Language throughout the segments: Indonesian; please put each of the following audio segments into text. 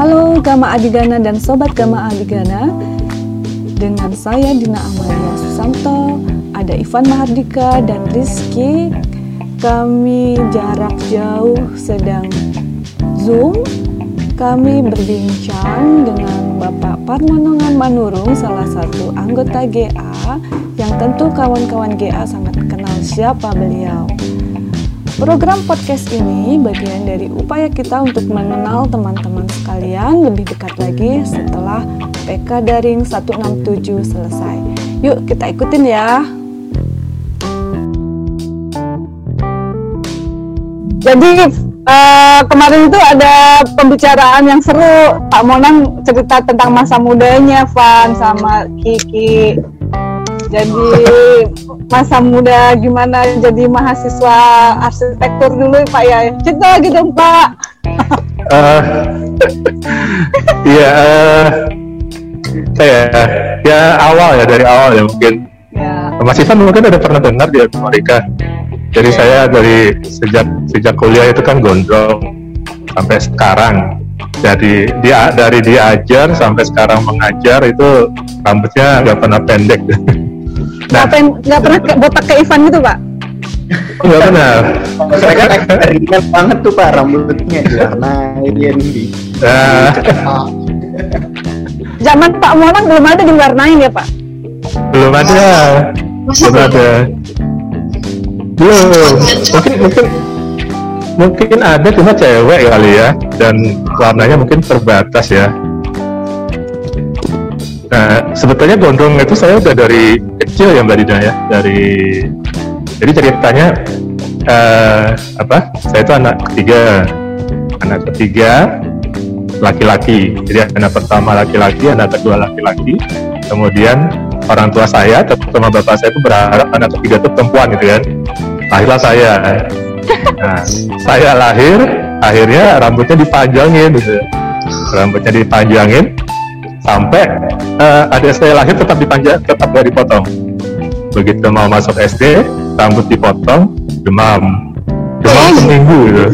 Halo Gama Adigana dan Sobat Gama Adigana. Dengan saya Dina Amalia Susanto, ada Ivan Mahardika dan Rizky. Kami jarak jauh sedang Zoom. Kami berbincang dengan Bapak Parmonangan Manurung, salah satu anggota GA, yang tentu kawan-kawan GA sangat kenal siapa beliau. Program podcast ini bagian dari upaya kita untuk mengenal teman-teman sekalian lebih dekat lagi setelah PK Daring 167 selesai. Yuk kita ikutin ya. Jadi kemarin itu ada pembicaraan yang seru. Pak Monang cerita tentang masa mudanya Van sama Kiki. Jadi masa muda gimana jadi mahasiswa arsitektur dulu Pak ya, cerita lagi dong Pak. Dari awal ya mungkin. Ya. Mas Ivan mungkin ada pernah dengar di Amerika. Jadi saya dari sejak kuliah itu kan gondrong sampai sekarang. Jadi dari diajar sampai sekarang mengajar itu rambutnya nggak pernah pendek. Nggak pernah botak ke Ivan gitu Pak? Nggak pernah. Saya kan eksperimen banget tuh Pak, rambutnya diwarnain. Zaman Pak Monang belum ada diwarnain ya Pak? Belum ada. Mungkin ada, cuma cewek kali ya, dan warnanya mungkin terbatas ya. Nah, sebetulnya gondrong itu saya udah dari kecil ya Mbak Dina ya. Jadi ceritanya saya itu anak ketiga laki-laki. Jadi anak pertama laki-laki, anak kedua laki-laki. Kemudian orang tua saya, terutama bapak saya itu berharap anak ketiga itu perempuan gitu kan. Lahirlah saya. Nah, saya lahir, akhirnya rambutnya dipanjangin sampai adik saya lahir tetap dipanjang, tetap gak dipotong. Begitu mau masuk SD, rambut dipotong, demam seminggu gitu.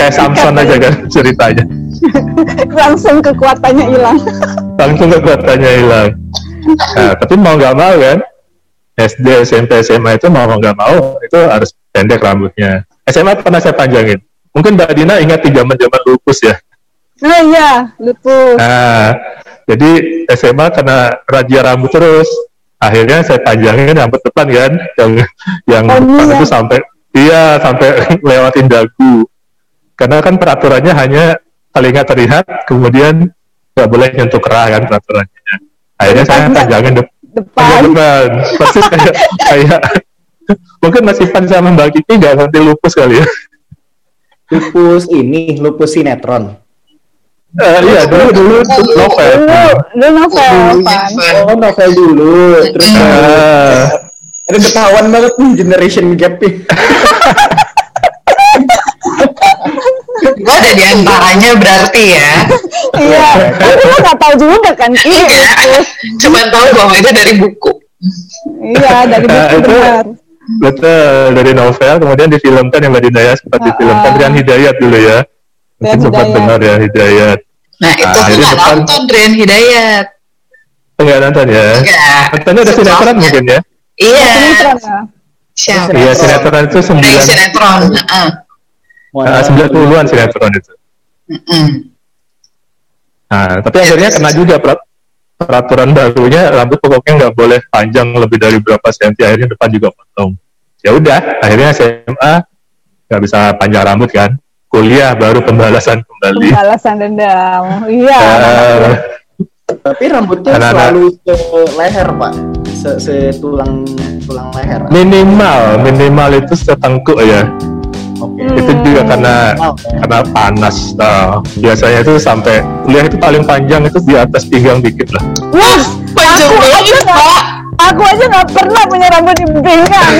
Kayak Samson aja kan ceritanya. Langsung kekuatannya hilang. Nah, tapi mau gak mau kan SD, SMP, SMA itu mau gak mau itu harus pendek rambutnya. SMA pernah saya panjangin. Mungkin Mbak Dina ingat zaman lupus ya. Nah iya, lupus. Nah, jadi SMA kena razia rambut terus. Akhirnya saya panjangin rambut depan kan, yang depan itu sampai lewatin dagu. Karena kan peraturannya hanya telinga terlihat, kemudian nggak boleh nyentuh kerah kan peraturannya. Akhirnya saya panjangin depan. Persis kayak mungkin Mas Ipan sama Mbak Kiki nggak nanti lupus kali ya. Lupus sinetron. Iya, dulu novel dulu, terus ada ketahuan banget nih generation gap nih. Gue ada di antaranya berarti ya. Iya, tapi lo nggak tahu juga kan? Iya, cuma tahu bahwa itu dari buku. Iya, dari buku benar. Betul, dari novel, kemudian difilmkan ya Mbak Dina ya, sempat difilmkan dengan Hidayat dulu ya. Mungkin sempat dengar ya Hidayat. Nah itu nggak nonton Rian Hidayat. Nggak nonton ya? Nggak. Nontonnya ada sinetron mungkin ya? Iya. Siapa? Iya sinetron itu 90-an sinetron itu. Nah tapi akhirnya kena juga peraturan barunya, rambut pokoknya nggak boleh panjang lebih dari berapa senti. Akhirnya depan juga potong. Ya udah, akhirnya SMA nggak bisa panjang rambut kan. Kuliah baru pembalasan kembali. Pembalasan dendam, iya. Tapi rambutnya selalu ke leher Pak, tulang leher. Minimal itu setengkuk ya. Okay. Itu juga karena panas. Biasanya itu sampai kuliah itu paling panjang itu di atas pinggang dikit lah. Wah, panjang banget Pak. Aku aja nggak pernah punya rambut di pinggang.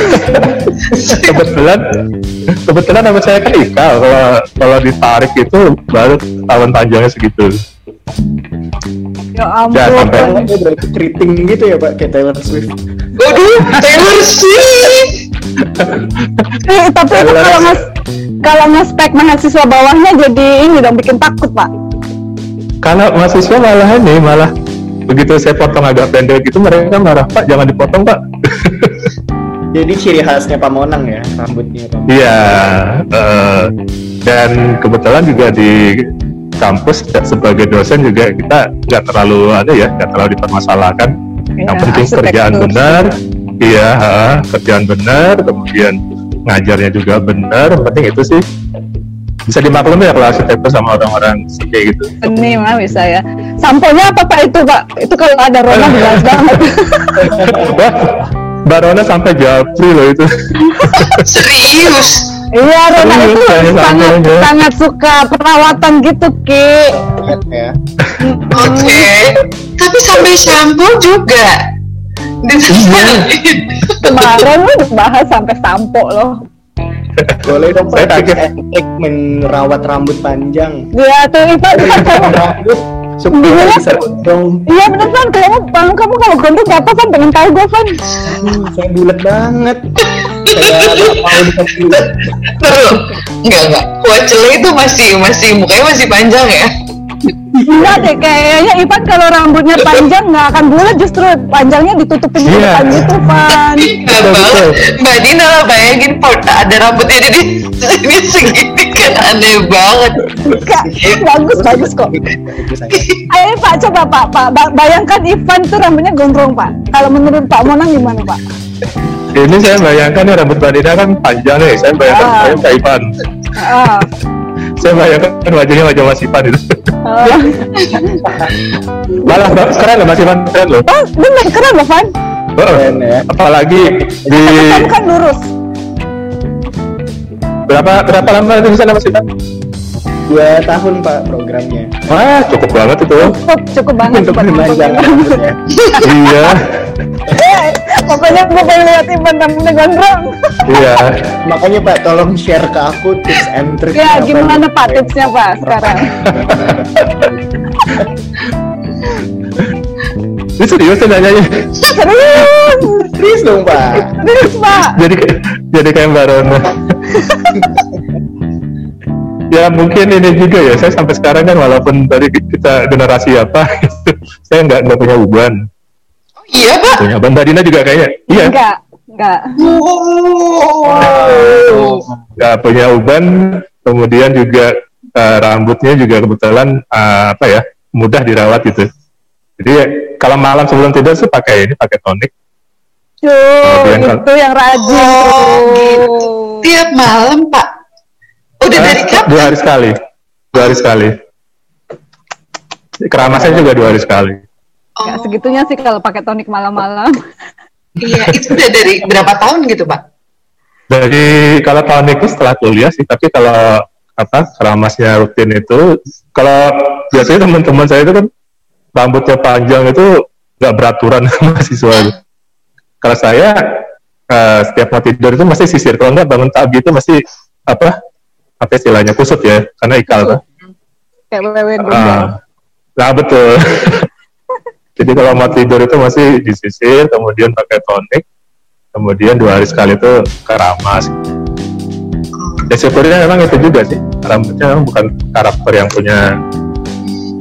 Kebetulan rambut saya kan ikal. Kalau ditarik itu baru tahun panjangnya segitu. Ya ampun. Ya sampai berarti keriting gitu ya Pak, kayak Taylor Swift. Waduh, Taylor Swift. Tapi itu kalau ngespek mahasiswa bawahnya jadi ini dong, bikin takut Pak. Kalau mahasiswa malahan nih, malah begitu saya potong agak pendek gitu mereka marah, Pak jangan dipotong Pak. Jadi ciri khasnya Pamonang ya rambutnya Pak. Iya, dan kebetulan juga di kampus sebagai dosen juga kita nggak terlalu ada ya, nggak terlalu dipermasalahkan. Yang penting kerjaan benar, iya kerjaan benar, kemudian ngajarnya juga benar. Yang penting itu sih bisa dimaklumi ya kalau arsitektur sama orang-orang kayak gitu. Ini mah bisa ya. Sampelnya apa Pak itu Pak? Itu kalau ada Rona jelas banget. Mbak Rona sampai japri loh itu. Serius? Iya, Rona itu sangat suka perawatan gitu, Ki. Ya. Oke. Tapi sampai shampoo juga. Kemarin lu bahas sampai sampo loh. Boleh dong Pak, teknik merawat rambut panjang. Iya, tuh itu rambut. Sebenarnya bisa dong. Iya bener kan, kamu kalau gondok apa kan pengen tahu gue kan. Saya bulat banget. Terus, enggak. Wacele itu masih mukanya masih panjang ya. Iya deh, kayaknya Ivan kalau rambutnya panjang nggak akan bulat, justru panjangnya ditutupin depan gitu Pan. Betul. Mbak Dina lah bayangin ada rambutnya jadi ini segini kan aneh banget. Bagus kok. Ayo Pak coba Pak bayangkan Ivan tuh rambutnya gondrong Pak. Kalau menurut Pak Monang gimana Pak? Ini saya bayangkan ya rambut Mbak Dina kan panjang nih, saya bayangkan saya Pak Ivan. Saya bayangkan wajah Mas Ivan itu. Malah keren loh Mas Ivan, keren loh. Oh, bener keren loh Van. Keren ya. Apalagi di. Kamu kan lurus. Berapa lama itu bisa Mas Ivan? 2 tahun Pak programnya. Wah cukup banget itu. Cukup banget. Iya. Pokoknya gue pengen lihat Ivan rambutnya gondrong. Iya. Makanya Pak tolong share ke aku tips and trick. Ya gimana Pak tipsnya Pak sekarang? Ini serius tuh nanyanya. Serius dong Pak. Serius Pak. Jadi kayak Mbak Rona. Ya mungkin ini juga ya, saya sampai sekarang kan walaupun tadi kita generasi apa, saya nggak punya uban. Oh iya Pak? Punya uban, Mbak Dina juga kayaknya. Iya. Enggak. Oh. Nggak punya uban, kemudian juga rambutnya juga kebetulan mudah dirawat gitu. Jadi kalau malam sebelum tidur sih pakai ini, pakai tonik. Itu yang rajin. Gitu. Tiap malam Pak. Udah dari kapan? 2 hari sekali. Keramasnya juga 2 hari sekali. Gak segitunya sih kalau pakai tonik malam-malam. Iya, itu udah dari berapa tahun gitu Pak? Dari kalau tonik itu setelah kuliah sih, tapi kalau keramasnya rutin itu, kalau biasanya teman-teman saya itu kan rambutnya panjang itu nggak beraturan mahasiswa itu. Kalau saya setiap mau tidur itu masih sisir, kalau nggak bangun pagi itu masih apa istilahnya kusut ya, karena ikal kan. Kayak wewe gondrong. Nah betul. Jadi kalau mau tidur itu masih disisir, kemudian pakai tonik, kemudian 2 hari sekali itu keramas. Dan sebenarnya memang itu juga sih, rambutnya memang bukan karakter yang punya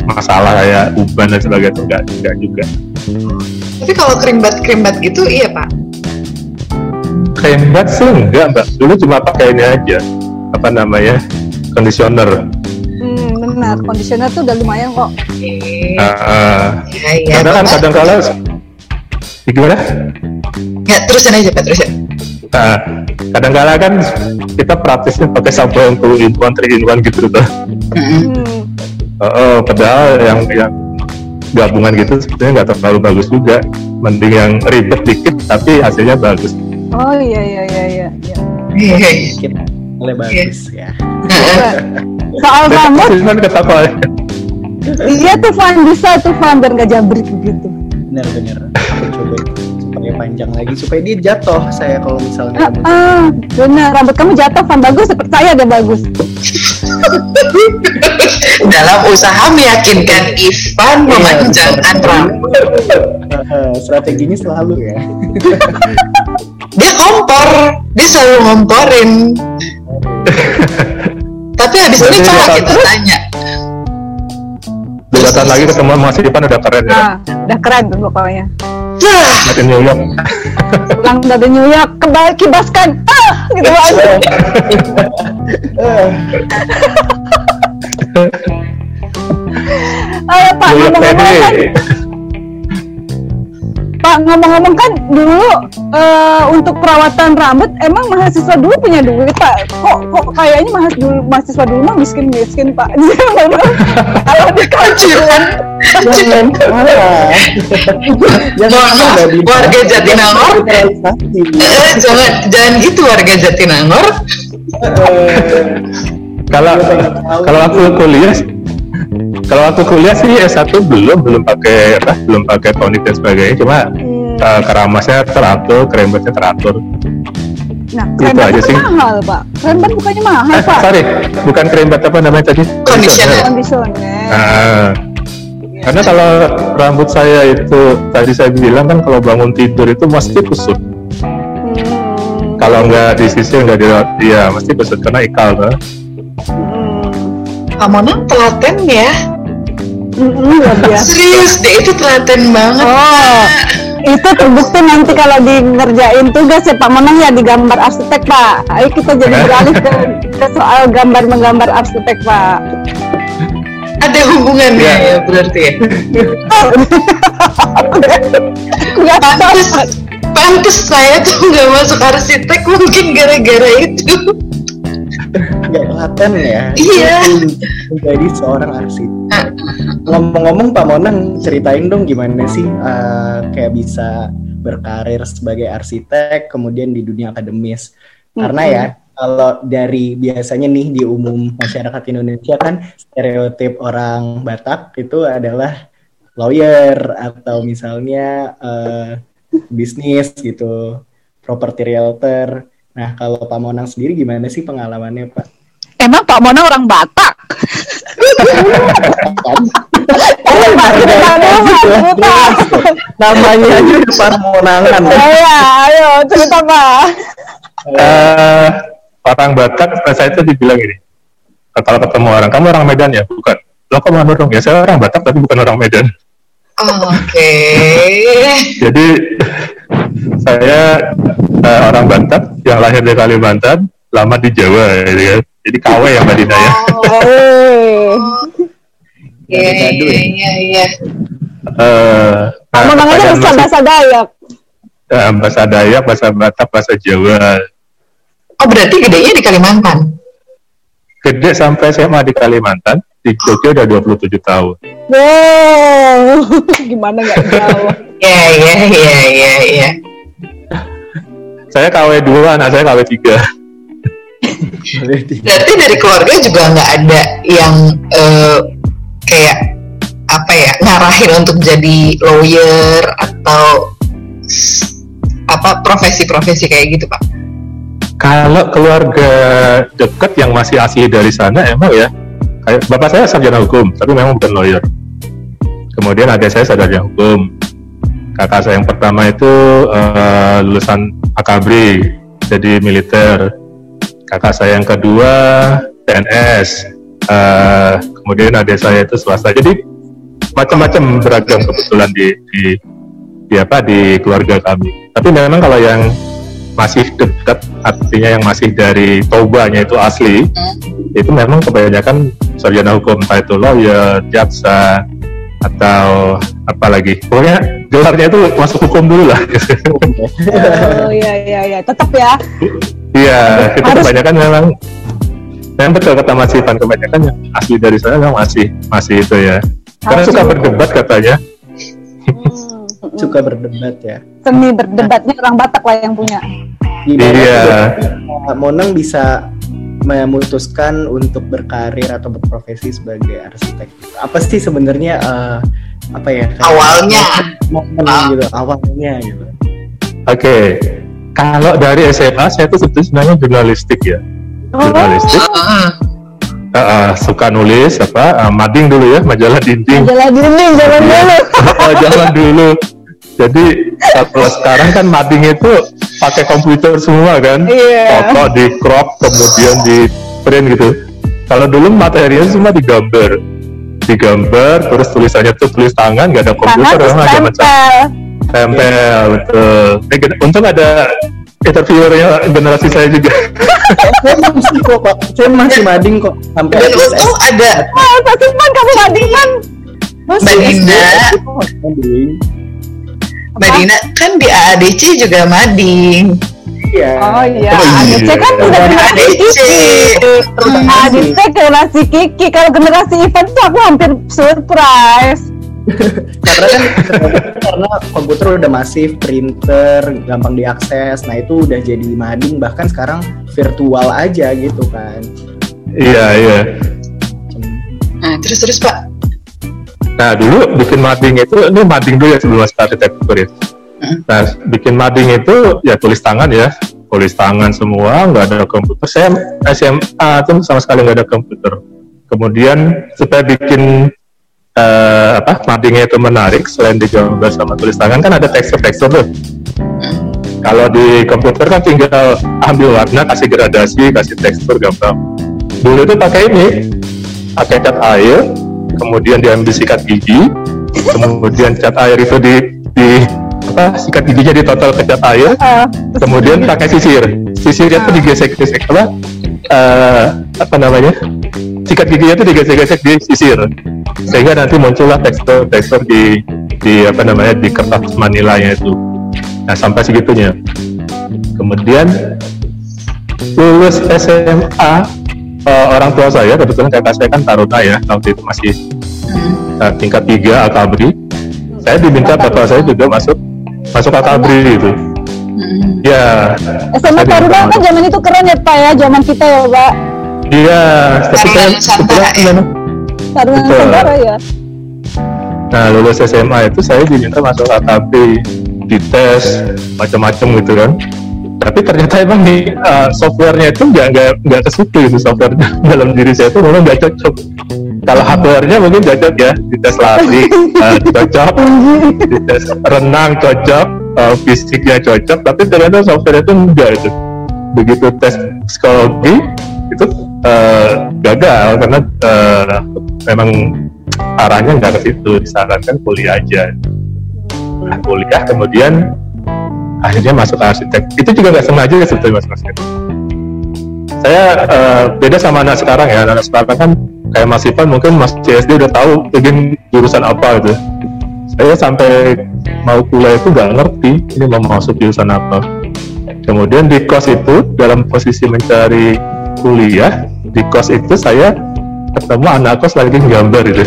masalah kayak uban dan sebagainya, enggak juga. Tapi kalau krimbat gitu iya Pak? Krimbat sih enggak Mbak, dulu cuma pakai ini aja. Kondisioner. Benar, kondisioner tuh udah lumayan kok. Ya, kadang Bapak, kadang-kadang gimana? Ya, terusin aja Pak, terusin. Kadang-kadang kan kita praktisnya pakai sampo yang 2-in-1, 3-in-1 gitu tuh. Padahal yang gabungan gitu sebenarnya nggak terlalu bagus juga. Mending yang ribet dikit tapi hasilnya bagus. Oh iya. Mulai bagus ya. Soal rambut iya tuh Van, bisa tuh Van biar gak jabrik begitu. Bener aku coba supaya panjang lagi supaya dia jatuh saya kalau misalnya bener, rambut kamu jatuh Van, bagus, percaya deh bagus. Dalam usaha meyakinkan Ivan memanjangkan rambut, strateginya selalu ya. dia kompor, dia selalu ngomporin. Tapi habis ini coba kita tanya. 2 tahun lagi ketemu masih depan udah keren ya. Udah keren tuh pokoknya. Dari New York. Pulang dari New York kembali kibaskan. Gitu aja. Ayo Pak, ngomong-ngomong kan dulu untuk perawatan rambut emang mahasiswa dulu punya duit Pak. Kok kayaknya mahasiswa dulu mah miskin Pak. Kalau dikajian, jangan marah. Warga Jatinangor, jangan gitu warga Jatinangor. Kalau aku kuliah sih S1 belum pakai KONI dan sebagainya, cuma keramasnya teratur, krembetnya teratur. Nah, krembet itu mahal Pak. Krembet bukannya mahal Pak? Sorry, bukan krembet, apa namanya tadi? Conditioner. Karena kalau rambut saya itu tadi saya bilang kan kalau bangun tidur itu mesti kusut. Kalau nggak disisir nggak diroti ya mesti kusut karena ikal kan. Kamonan telaten ya, serius deh itu telaten banget. Oh, itu terbukti nanti kalau di ngerjain tugas ya Pak Monang ya di gambar arsitek Pak. Ayo kita jadi beralih ke soal gambar menggambar arsitek Pak. Ada hubungannya ya berarti. Pantes saya tuh nggak masuk arsitek mungkin gara-gara itu. Nggak kelihatan ya. Iya. Menjadi seorang arsitek. Ngomong-ngomong Pak Monang, ceritain dong gimana sih kayak bisa berkarir sebagai arsitek kemudian di dunia akademis. Karena ya kalau dari biasanya nih di umum masyarakat Indonesia kan stereotip orang Batak itu adalah lawyer atau misalnya bisnis gitu, property realtor. Nah, kalau Pak Monang sendiri gimana sih pengalamannya, Pak? Emang Pak Monang orang Batak? Orang Batak. Namanya aja Parmonangan. Ayo, cerita Pak. Orang Batak, saya itu dibilang gini. Kalau ketemu orang, kamu orang Medan ya? Bukan. Lo kok Manurung? Ya, saya orang Batak tapi bukan orang Medan. Oke. Jadi saya orang Banten yang lahir di Kalimantan, lama di Jawa, gitu kan. Jadi KW ya Mbak Dina ya. Oh. Iya. Ngomongnya bahasa Dayak. Bahasa Dayak, bahasa Batak, bahasa Jawa. Oh, berarti gedenya di Kalimantan. Gede sampai SMA di Kalimantan. Di Jogja udah 27 tahun. Wow, gimana nggak tahu? Ya. Saya KW 2, anak saya KW 3. Berarti dari keluarga juga nggak ada yang kayak apa ya ngarahin untuk jadi lawyer atau apa profesi-profesi kayak gitu Pak? Kalau keluarga dekat yang masih asli dari sana emang ya. Bapak saya sarjana hukum, tapi memang bukan lawyer. Kemudian adik saya sarjana hukum. Kakak saya yang pertama itu lulusan Akabri, jadi militer. Kakak saya yang kedua PNS. Kemudian adik saya itu swasta. Jadi macam-macam beragam kebetulan di keluarga kami. Tapi memang kalau yang masih dekat, artinya yang masih dari Tobanya itu asli, itu memang kebanyakan sarjana hukum, entah itu lawyer, jaksa, atau apa lagi. Pokoknya gelarnya itu masuk hukum dulu lah. Oh iya, tetap ya. Iya, itu kebanyakan memang. Yang betul kata Mas Ivan, kebanyakan yang asli dari sana memang masih itu ya. Karena suka berdebat katanya. Suka berdebat ya. Seni berdebatnya orang Batak lah yang punya. Iya. Pak Monang bisa memutuskan untuk berkarir atau berprofesi sebagai arsitek. Apa sih sebenarnya apa ya? Awalnya gitu. Oke. Kalau dari SMA saya tuh sebenarnya jurnalistik ya. Jurnalistik. Suka nulis mading dulu ya, majalah dinding. Majalah dulu. Jadi kalau sekarang kan mading itu pakai komputer semua kan, foto di crop kemudian di print gitu. Kalau dulu materinya cuma digambar terus tulisannya tuh tulis tangan, nggak ada komputer, memang ada tempel. Betul. Untung ada interviewernya generasi saya juga. Saya masih kok, Pak. Saya masih mading kok. Sampai dan untung ada. Oh, pasti kan kamu mading kan. Mbak Dina. Mbak Dina kan di AADC juga mading. Iya. Oh iya. AADC kan udah AADC. AADC generasi Kiki. Kalau generasi Ivan tuh aku hampir surprise. Karena komputer udah masif, printer gampang diakses, nah itu udah jadi mading, bahkan sekarang virtual aja gitu kan. Iya. Nah terus Pak. Nah dulu bikin mading itu, ini mading dulu ya sebelum start arsitektur ya. Nah bikin mading itu ya tulis tangan semua, nggak ada komputer. Saya SMA tuh sama sekali nggak ada komputer. Kemudian supaya bikin madingnya itu menarik, selain digambar sama tulis tangan kan ada tekstur-tekstur tuh. Kalau di komputer kan tinggal ambil warna, kasih gradasi, kasih tekstur, gampang. Dulu itu pakai ini, pakai cat air, kemudian diambil sikat gigi, kemudian cat air itu sikat giginya ditotol ke cat air, kemudian pakai sisirnya tuh digesek-gesek sikat giginya itu digesek-gesek di sisir, sehingga nanti muncullah tekstur di kertas manilanya itu. Nah sampai segitunya. Kemudian lulus SMA, orang tua saya kebetulan kakak saya kan taruna ya, waktu itu masih tingkat 3 akabri. Saya diminta bapak saya juga masuk akabri itu. Ya. SMA taruna kan zaman itu keren ya Pak ya, zaman kita ya Pak. Iya, tapi saya Taruna Nusantara ya. Nah lulus SMA itu saya diminta masuk AKB, dites macam-macam gitu kan. Tapi ternyata emang nih softwarenya itu nggak kesukai itu software dalam diri saya itu memang nggak cocok. Kalau hardwarenya mungkin cocok ya, dites lari cocok, dites renang cocok, fisiknya cocok. Tapi ternyata softwarenya itu enggak itu. Begitu tes psikologi itu gagal karena memang arahnya nggak ke situ, disarankan kuliah aja. Nah, kuliah kemudian akhirnya masuk arsitek. Itu juga nggak sengaja ya sebetulnya masuk arsitek. Saya beda sama anak sekarang ya. Anak sekarang kan kayak Mas Ivan mungkin Mas CSD udah tahu ingin jurusan apa gitu. Saya sampai mau kuliah itu nggak ngerti ini mau masuk jurusan apa. Kemudian di kos itu dalam posisi mencari kuliah, di kos itu saya ketemu anak kos lagi gambar itu,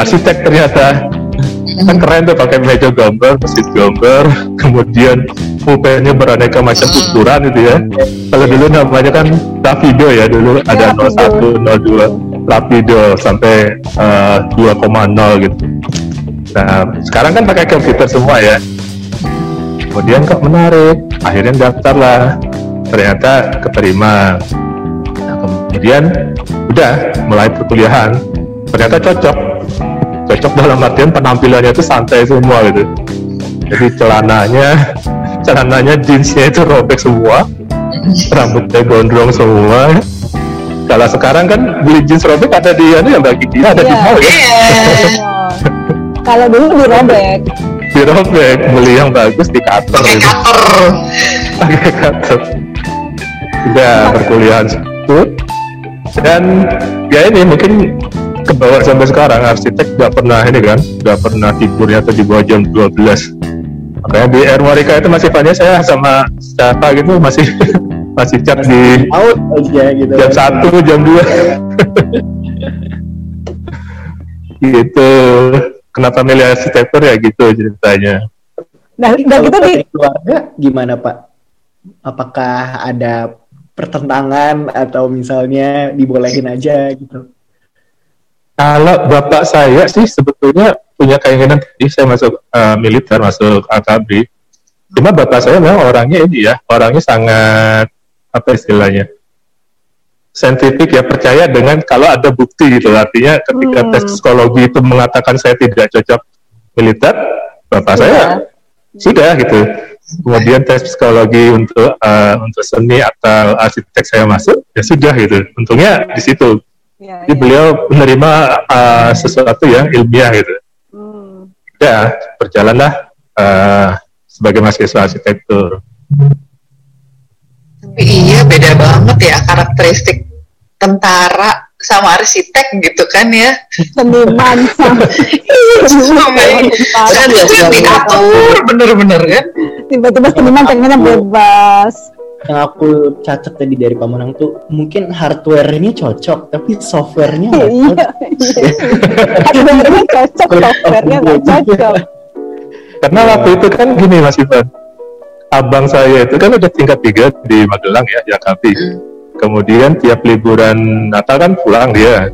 arsitek ternyata kan keren tuh, pakai meja gambar, mesin gambar, kemudian pulpennya beraneka macam ukuran gitu ya. Kalau dulu namanya kan lapido ya, dulu ada 01, 02 lapido sampai 2,0 gitu. Nah sekarang kan pakai komputer semua ya. Kemudian kok menarik, akhirnya daftarlah, ternyata keterima. Nah, kemudian udah mulai perkuliahan, ternyata cocok dalam artian penampilannya itu santai semua gitu. Jadi celananya jeansnya itu robek semua, rambutnya gondrong semua. Kalau sekarang kan beli jeans robek ada di ya Mbak Kiki, ada di mall ya. Kalau dulu dirobek, beli yang bagus di cutter gitu. Pakai cutter. Udah perkuliahan itu, dan ya ini mungkin kebawa sampai sekarang. Arsitek gak pernah tidurnya tuh di bawah jam 12. Makanya di Air Warika itu masih banyak saya sama Sata gitu masih chat di out aja gitu, jam 1, jam 2 gitu. Kenapa milih arsitektur ya gitu ceritanya. Nah, udah gitu di keluarga gimana Pak? Apakah ada pertentangan atau misalnya dibolehin aja gitu? Kalau bapak saya sih sebetulnya punya keinginan tadi saya masuk militer, masuk AKB. Cuma bapak saya memang orangnya ini ya, orangnya sangat apa istilahnya, saintifik ya, percaya dengan kalau ada bukti gitu. Artinya ketika tes psikologi itu mengatakan saya tidak cocok militer, bapak saya sudah gitu. kemudian tes psikologi untuk seni atau arsitek saya masuk, ya sudah gitu. Untungnya di situ. Ya, jadi ya, beliau menerima sesuatu yang ilmiah gitu. Ya, berjalanlah sebagai mahasiswa arsitektur. Tapi iya beda banget ya karakteristik tentara sama arsitek gitu kan ya. Seniman sama itu diatur bener-bener kan. Tiba-tiba seniman pengennya bebas. Yang aku cacat tadi dari Pamunang tuh mungkin hardware-nya cocok tapi software-nya nggak cocok. Hardware-nya cocok, software-nya nggak cocok. Karena waktu itu kan gini Mas Ivan, abang saya itu kan udah tingkat 3 di Magelang ya, Jakarta. Kemudian tiap liburan Natal kan pulang dia.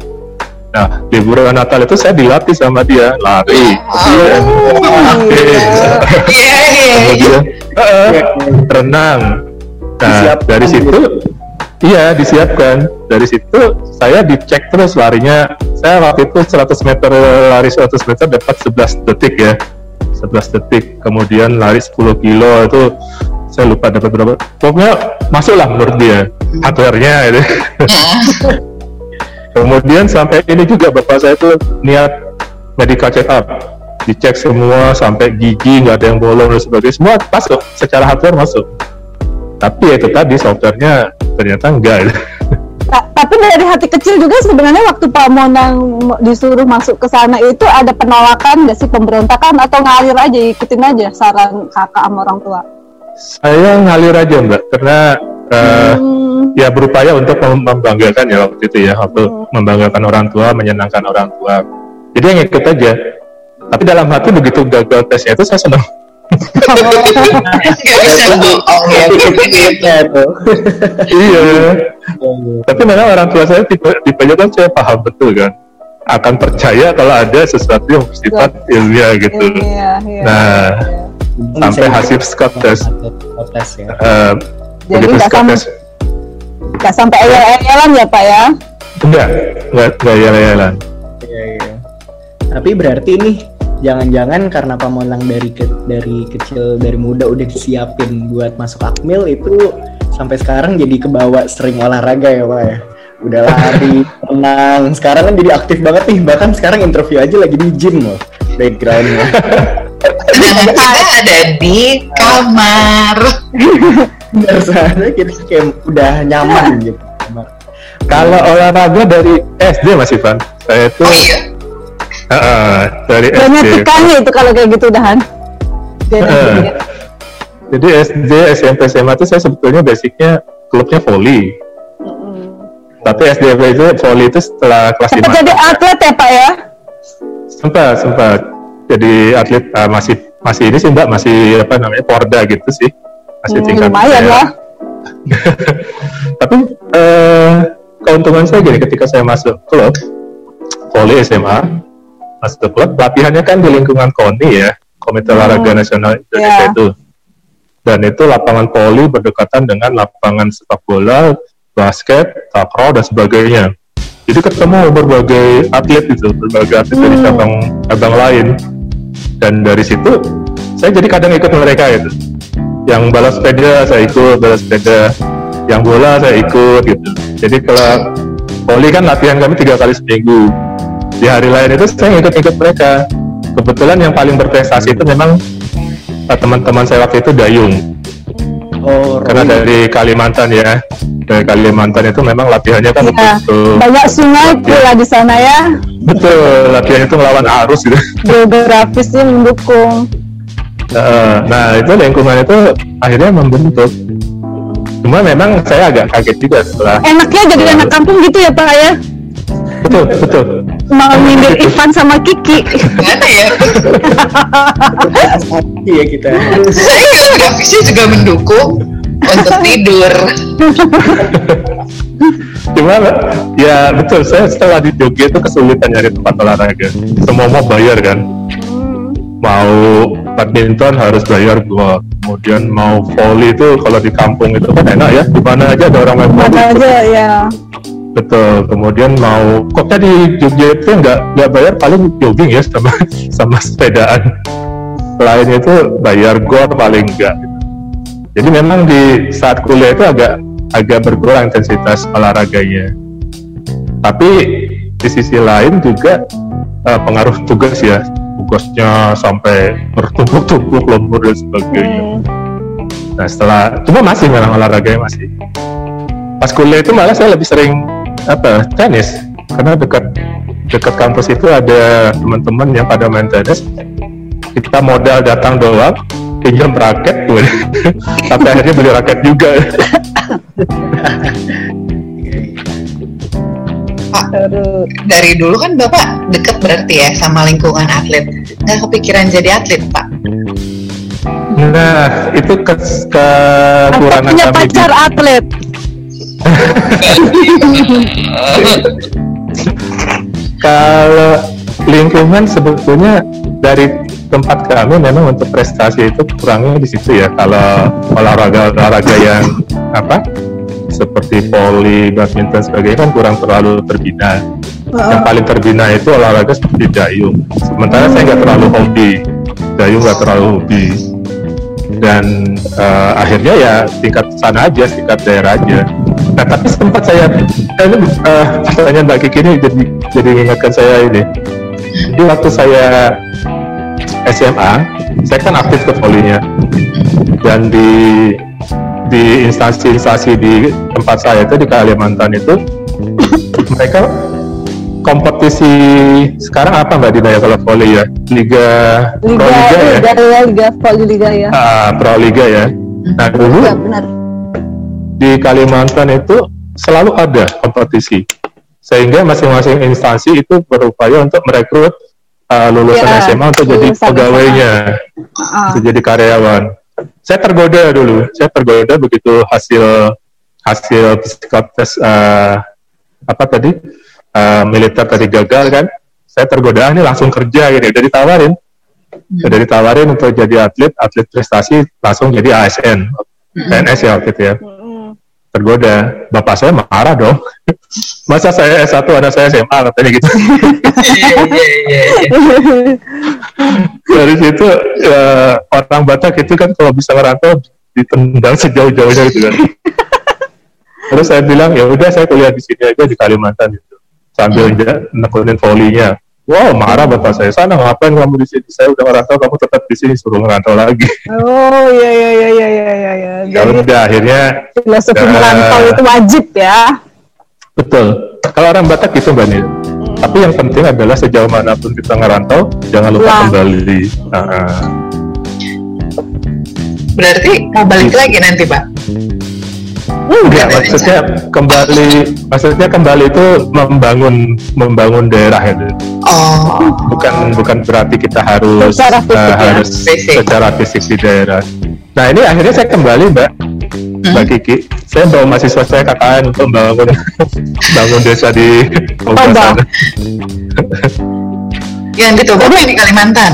Nah, liburan Natal itu saya dilatih sama dia, lari, kemudian renang. Nah, disiapkan dari situ, iya disiapkan. Dari situ saya dicek terus larinya. Saya waktu itu 100 meter lari 100 meter dapat 11 detik ya, 11 detik. Kemudian lari 10 kilo itu saya lupa dapat berapa. Pokoknya masuklah menurut dia hardware-nya itu. Kemudian sampai ini juga bapak saya tuh niat medical check up, dicek semua sampai gigi nggak ada yang bolong dan sebagainya, semua masuk secara hardware masuk. Tapi ya itu tadi software-nya ternyata enggak. Tapi dari hati kecil juga sebenarnya waktu Pak Monang disuruh masuk ke sana itu ada penolakan nggak sih, pemberontakan atau ngalir aja ikutin aja saran kakak sama orang tua? Saya ngalir aja Mbak, karena ya berupaya untuk membanggakan ya waktu itu ya, waktu membanggakan orang tua, menyenangkan orang tua. Jadi yang ikut aja. Tapi dalam hati begitu gagal tesnya itu saya senang. Gak bisa bohong ya. Iya. Tapi memang orang tua saya tipe-tipe kan saya paham betul kan, akan percaya kalau ada sesuatu yang bersifat ilmiah gitu. Nah, sampai hasil Scott test. Jadi nggak sampai ayel-ayelan ya Pak ya? Enggak ayel-ayelan. Iya. Tapi berarti nih jangan-jangan karena Pamonang dari kecil, dari muda udah disiapin buat masuk Akmil, itu sampai sekarang jadi kebawa sering olahraga ya Pak ya? Udah lari, renang, sekarang kan jadi aktif banget nih, bahkan sekarang interview aja lagi di gym loh backgroundnya. Kita ada di kamar. Biasanya kita kayak udah nyaman gitu. Kalau olahraga dari SD Mas Ivan, saya itu dari SD. Banyak ikannya itu kalau kayak gitu udahan. Jadi SD, SMP, SMA itu saya sebetulnya basicnya klubnya voli. Tapi SD itu voli itu setelah kelas 5. Sempat jadi atlet ya Pak ya? Sempat. Jadi atlet masih ini sih Mbak, masih apa namanya porda gitu sih. Masih tingkat lumayan lah. Tapi keuntungan saya gini, ketika saya masuk klub voli SMA, masuk klub latihannya kan di lingkungan KONI ya, Komite Olahraga Nasional Indonesia itu, dan itu lapangan voli berdekatan dengan lapangan sepak bola, basket, takraw dan sebagainya. Jadi ketemu berbagai atlet dari cabang lain, dan dari situ saya jadi kadang ikut mereka itu. Yang balap sepeda saya ikut, yang bola saya ikut gitu. Jadi kalau voli kan latihan kami 3 kali seminggu. Di hari lain itu saya ikut mereka. Kebetulan yang paling berprestasi itu memang teman-teman saya waktu itu dayung. Karena dari Kalimantan ya. Dari Kalimantan itu memang latihannya kan betul. Banyak sungai pula di sana ya. Betul, latihannya itu melawan arus gitu. Geografisnya mendukung. Nah itu lingkungan itu akhirnya membentuk. Cuma memang saya agak kaget juga setelah. Enaknya jadi anak kampung gitu ya Pak ya? Betul. Mau nyindir Ivan sama Kiki. Gimana ya? Asli ya kita. Saya grafisnya juga mendukung untuk tidur. Cuma ya betul, saya setelah di Jogja itu kesulitan nyari tempat olahraga. Semua mau bayar kan. Mau badminton harus bayar gua. Kemudian mau voli itu kalau di kampung itu kan enak ya, di mana aja ada orang main voli. Mana aja ya. Betul. Kemudian mau koknya di Jogja itu nggak bayar, paling jogging ya sama sepedaan. Selain itu bayar gua paling enggak. Jadi memang di saat kuliah itu agak berkurang intensitas olahraganya. Tapi di sisi lain juga pengaruh tugas ya, tugasnya sampai bertumpuk-tumpuk lembur dan sebagainya. Nah setelah, cuma masih memang olahraganya masih. Pas kuliah itu malah saya lebih sering tenis, karena dekat kampus itu ada teman-teman yang pada main tenis. Kita modal datang doang, pinjam raket pun, tapi akhirnya beli raket juga. Pak, dari dulu kan Bapak deket berarti ya sama lingkungan atlet. Nggak kepikiran jadi atlet, Pak? Nah, itu kekurangan punya pacar di... atlet. Kalau lingkungan sebetulnya dari tempat kami memang untuk prestasi itu kurangnya di situ ya. Kalau olahraga yang seperti voli, badminton sebagainya kan kurang terlalu terbina. Yang paling terbina itu olahraga seperti dayung. Sementara saya nggak terlalu hobi, dayung nggak terlalu hobi. Dan akhirnya ya tingkat sana aja, tingkat daerah aja. Nah tapi sempat saya, pertanyaan Mbak Kiki ini jadi mengingatkan saya ini. Jadi waktu saya SMA, saya kan aktif ke volinya, dan di instansi-instansi di tempat saya itu di Kalimantan itu mereka kompetisi sekarang apa Mbak Dina ya kalau voli ya, Liga Proliga ya. Proliga ya. Nah dulu ya, di Kalimantan itu selalu ada kompetisi sehingga masing-masing instansi itu berupaya untuk merekrut lulusan SMA untuk jadi pegawainya, untuk jadi karyawan. Saya tergoda begitu hasil psikotes militer tadi gagal kan. Saya tergoda ini langsung kerja gitu. Udah ditawarin untuk jadi atlet prestasi, langsung jadi ASN, PNS ya waktu itu ya. Tergoda, bapak saya marah dong. Masa saya S1 anak saya SMA katanya gitu. Dari situ orang Batak itu kan kalau bisa ngerantau ditendang sejauh-jauhnya gitu kan. Terus saya bilang ya udah saya kuliah di sini aja di Kalimantan gitu, sambil nekunin volinya. Wow, marah bapak saya, sana ngapain kamu di sini? Saya udah ngerantau, kamu tetap di sini, suruh ngerantau lagi. Oh iya. Jadi udah akhirnya filosofi merantau itu wajib ya. Betul. Kalau orang Batak gitu Mbak Nil. Tapi yang penting adalah sejauh manapun kita ngerantau, jangan lupa kembali. Berarti mau balik lagi nanti Pak? Enggak, maksudnya kembali itu membangun daerah itu. Bukan berarti kita harus fisik. Secara fisik di daerah. Nah ini akhirnya saya kembali Mbak Kiki. Saya bawa mahasiswa saya KKN untuk bangun desa di Toba. Yang di Toba ini Kalimantan.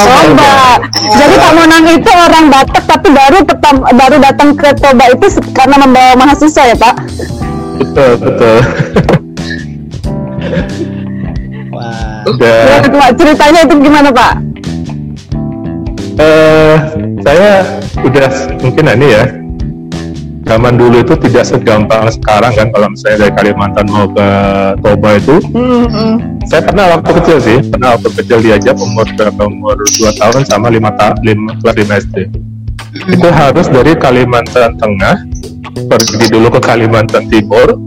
Toba. Jadi Pak Monang itu orang Batak tapi baru datang ke Toba itu karena membawa mahasiswa ya Pak? Betul. Wah. Wow. Ceritanya itu gimana Pak? Saya udah mungkin ya. Zaman dulu itu tidak segampang sekarang kan, kalau misalnya dari Kalimantan mau ke Toba itu. Saya pernah waktu kecil diajak umur 2 tahun sama 5 SD. Itu harus dari Kalimantan Tengah pergi dulu ke Kalimantan Timur,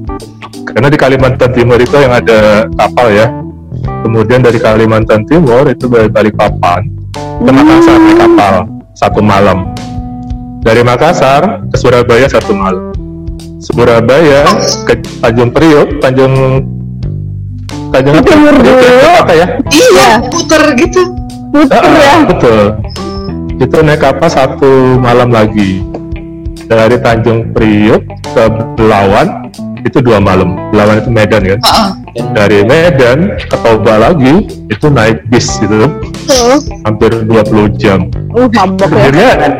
karena di Kalimantan Timur itu yang ada kapal ya. Kemudian dari Kalimantan Timur itu balik papan ke Makassar naik kapal 1 malam. Dari Makassar ke Surabaya 1 malam, Surabaya ke Tanjung Priok apa ya? Iya, puter ya. Betul. Itu naik apa 1 malam lagi. Dari Tanjung Priok ke Belawan itu 2 malam. Belawan itu Medan kan? Dari Medan ke Toba lagi itu naik bis gitu. Hampir 20 jam. Akhirnya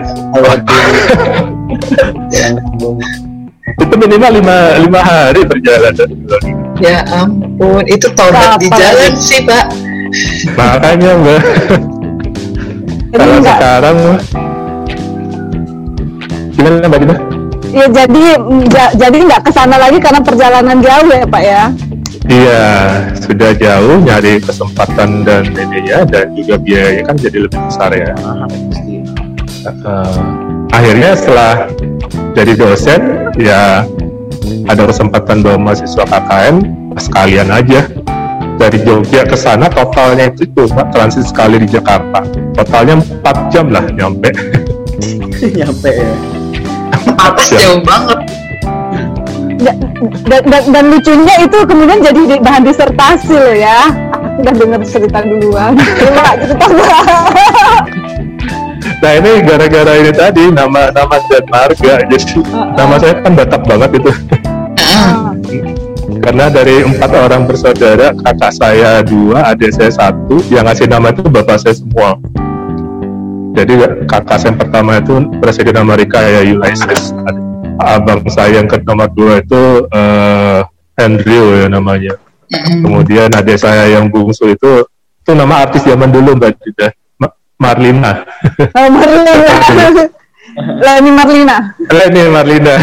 itu minimal 5 hari perjalanan. Ya ampun, itu taubat di jalan sih Pak. Makanya Mbak. Kalau sekarang Gimana Mbak Dina? Ya jadi nggak kesana lagi karena perjalanan jauh ya Pak ya? Iya, sudah jauh, nyari kesempatan dan media dan juga biayanya kan jadi lebih besar ya. Akhirnya setelah jadi dosen ya ada kesempatan bawa mahasiswa KKN, sekalian aja. Dari Jogja ke sana totalnya itu cuma transit sekali di Jakarta. Totalnya 4 jam lah nyampe. Nyampe ya. 4 jam. Jauh banget. Dan lucunya itu kemudian jadi bahan disertasi loh ya. Aku udah dengar cerita duluan. Coba cerita. Nah ini gara-gara ini tadi nama dan marga, jadi nama saya kan Batak banget itu. Karena dari 4 orang bersaudara, kakak saya 2, adik saya 1, yang ngasih nama itu bapak saya semua. Jadi kakak saya yang pertama itu Presiden Amerika ya, Ulysses. Abang saya yang ke nomor 2 itu Andrew ya namanya. Kemudian adik saya yang bungsu itu nama artis zaman dulu Mbak Dida, Marlina. Oh, Marlina. Leni Marlina. Leni Marlina.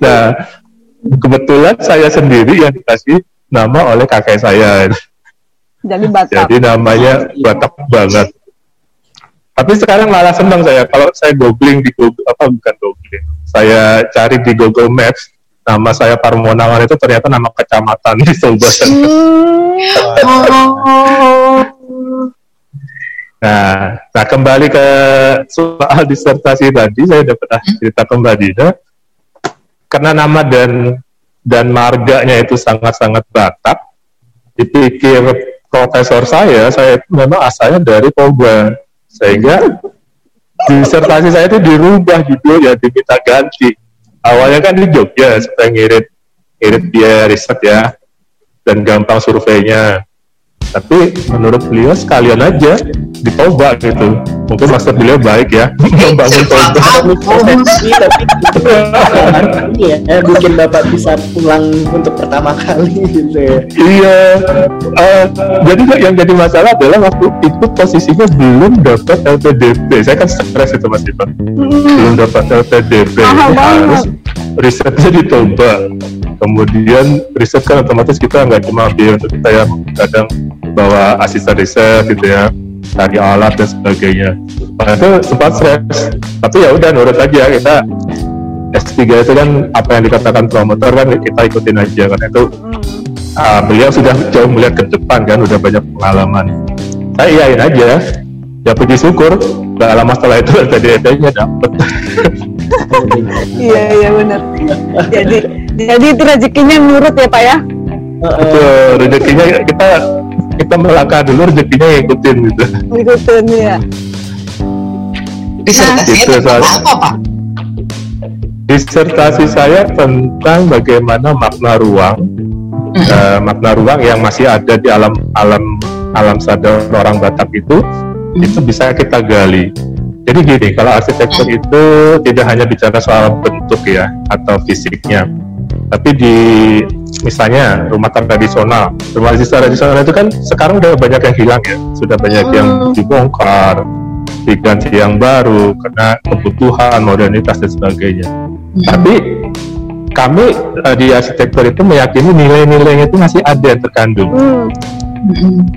Nah, kebetulan saya sendiri yang dikasih nama oleh kakek saya. Jadi Batak. Jadi namanya Batak banget. Tapi sekarang malah senang saya kalau saya Saya cari di Google Maps, nama saya Parmonangan itu ternyata nama kecamatan di Toba. Nah, kembali ke soal disertasi tadi, saya sudah pernah cerita kembali ya. Karena nama dan marganya itu sangat-sangat Batak, dipikir profesor saya memang asalnya dari Toba, sehingga disertasi saya itu dirubah judulnya, diminta ganti. Awalnya kan di Jogja supaya ngirit dia riset ya dan gampang surveinya, tapi menurut beliau sekalian aja di Toba gitu, mungkin maksud beliau baik ya membangun Toba. Iya, bikin bapak bisa pulang untuk pertama kali gitu ya. Iya, jadi yang jadi masalah adalah waktu itu posisinya belum dapat LPDP. Saya kan stres itu Mas Ivan, belum dapat LPDP, harus risetnya di Toba. Kemudian riset kan otomatis kita nggak cuma ambil untuk kita yang kadang bawa asisten riset gitu ya, cari alat dan sebagainya. Nah, itu sempat stres, tapi ya udah nurut aja. Kita S3 itu kan apa yang dikatakan promotor kan kita ikutin aja kan itu. Beliau sudah jauh melihat ke depan kan, udah banyak pengalaman. Saya iyain aja, ya puji syukur. Nggak lama setelah itu LPDP-nya dapet. Iya benar. Jadi itu rezekinya nurut ya Pak ya. Betul, rezekinya kita melangkah dulu, rezekinya ngikutin gitu. Ngikutin ya. Disertasi apa Pak? Disertasi saya tentang bagaimana makna ruang yang masih ada di alam sadar orang Batak itu bisa kita gali. Jadi gini, kalau arsitektur itu tidak hanya bicara soal bentuk ya atau fisiknya, tapi di misalnya rumah tradisional itu kan sekarang udah banyak yang hilang ya, sudah banyak yang dibongkar, diganti yang baru karena kebutuhan modernitas dan sebagainya. Tapi kami di arsitektur itu meyakini nilai-nilainya itu masih ada yang terkandung.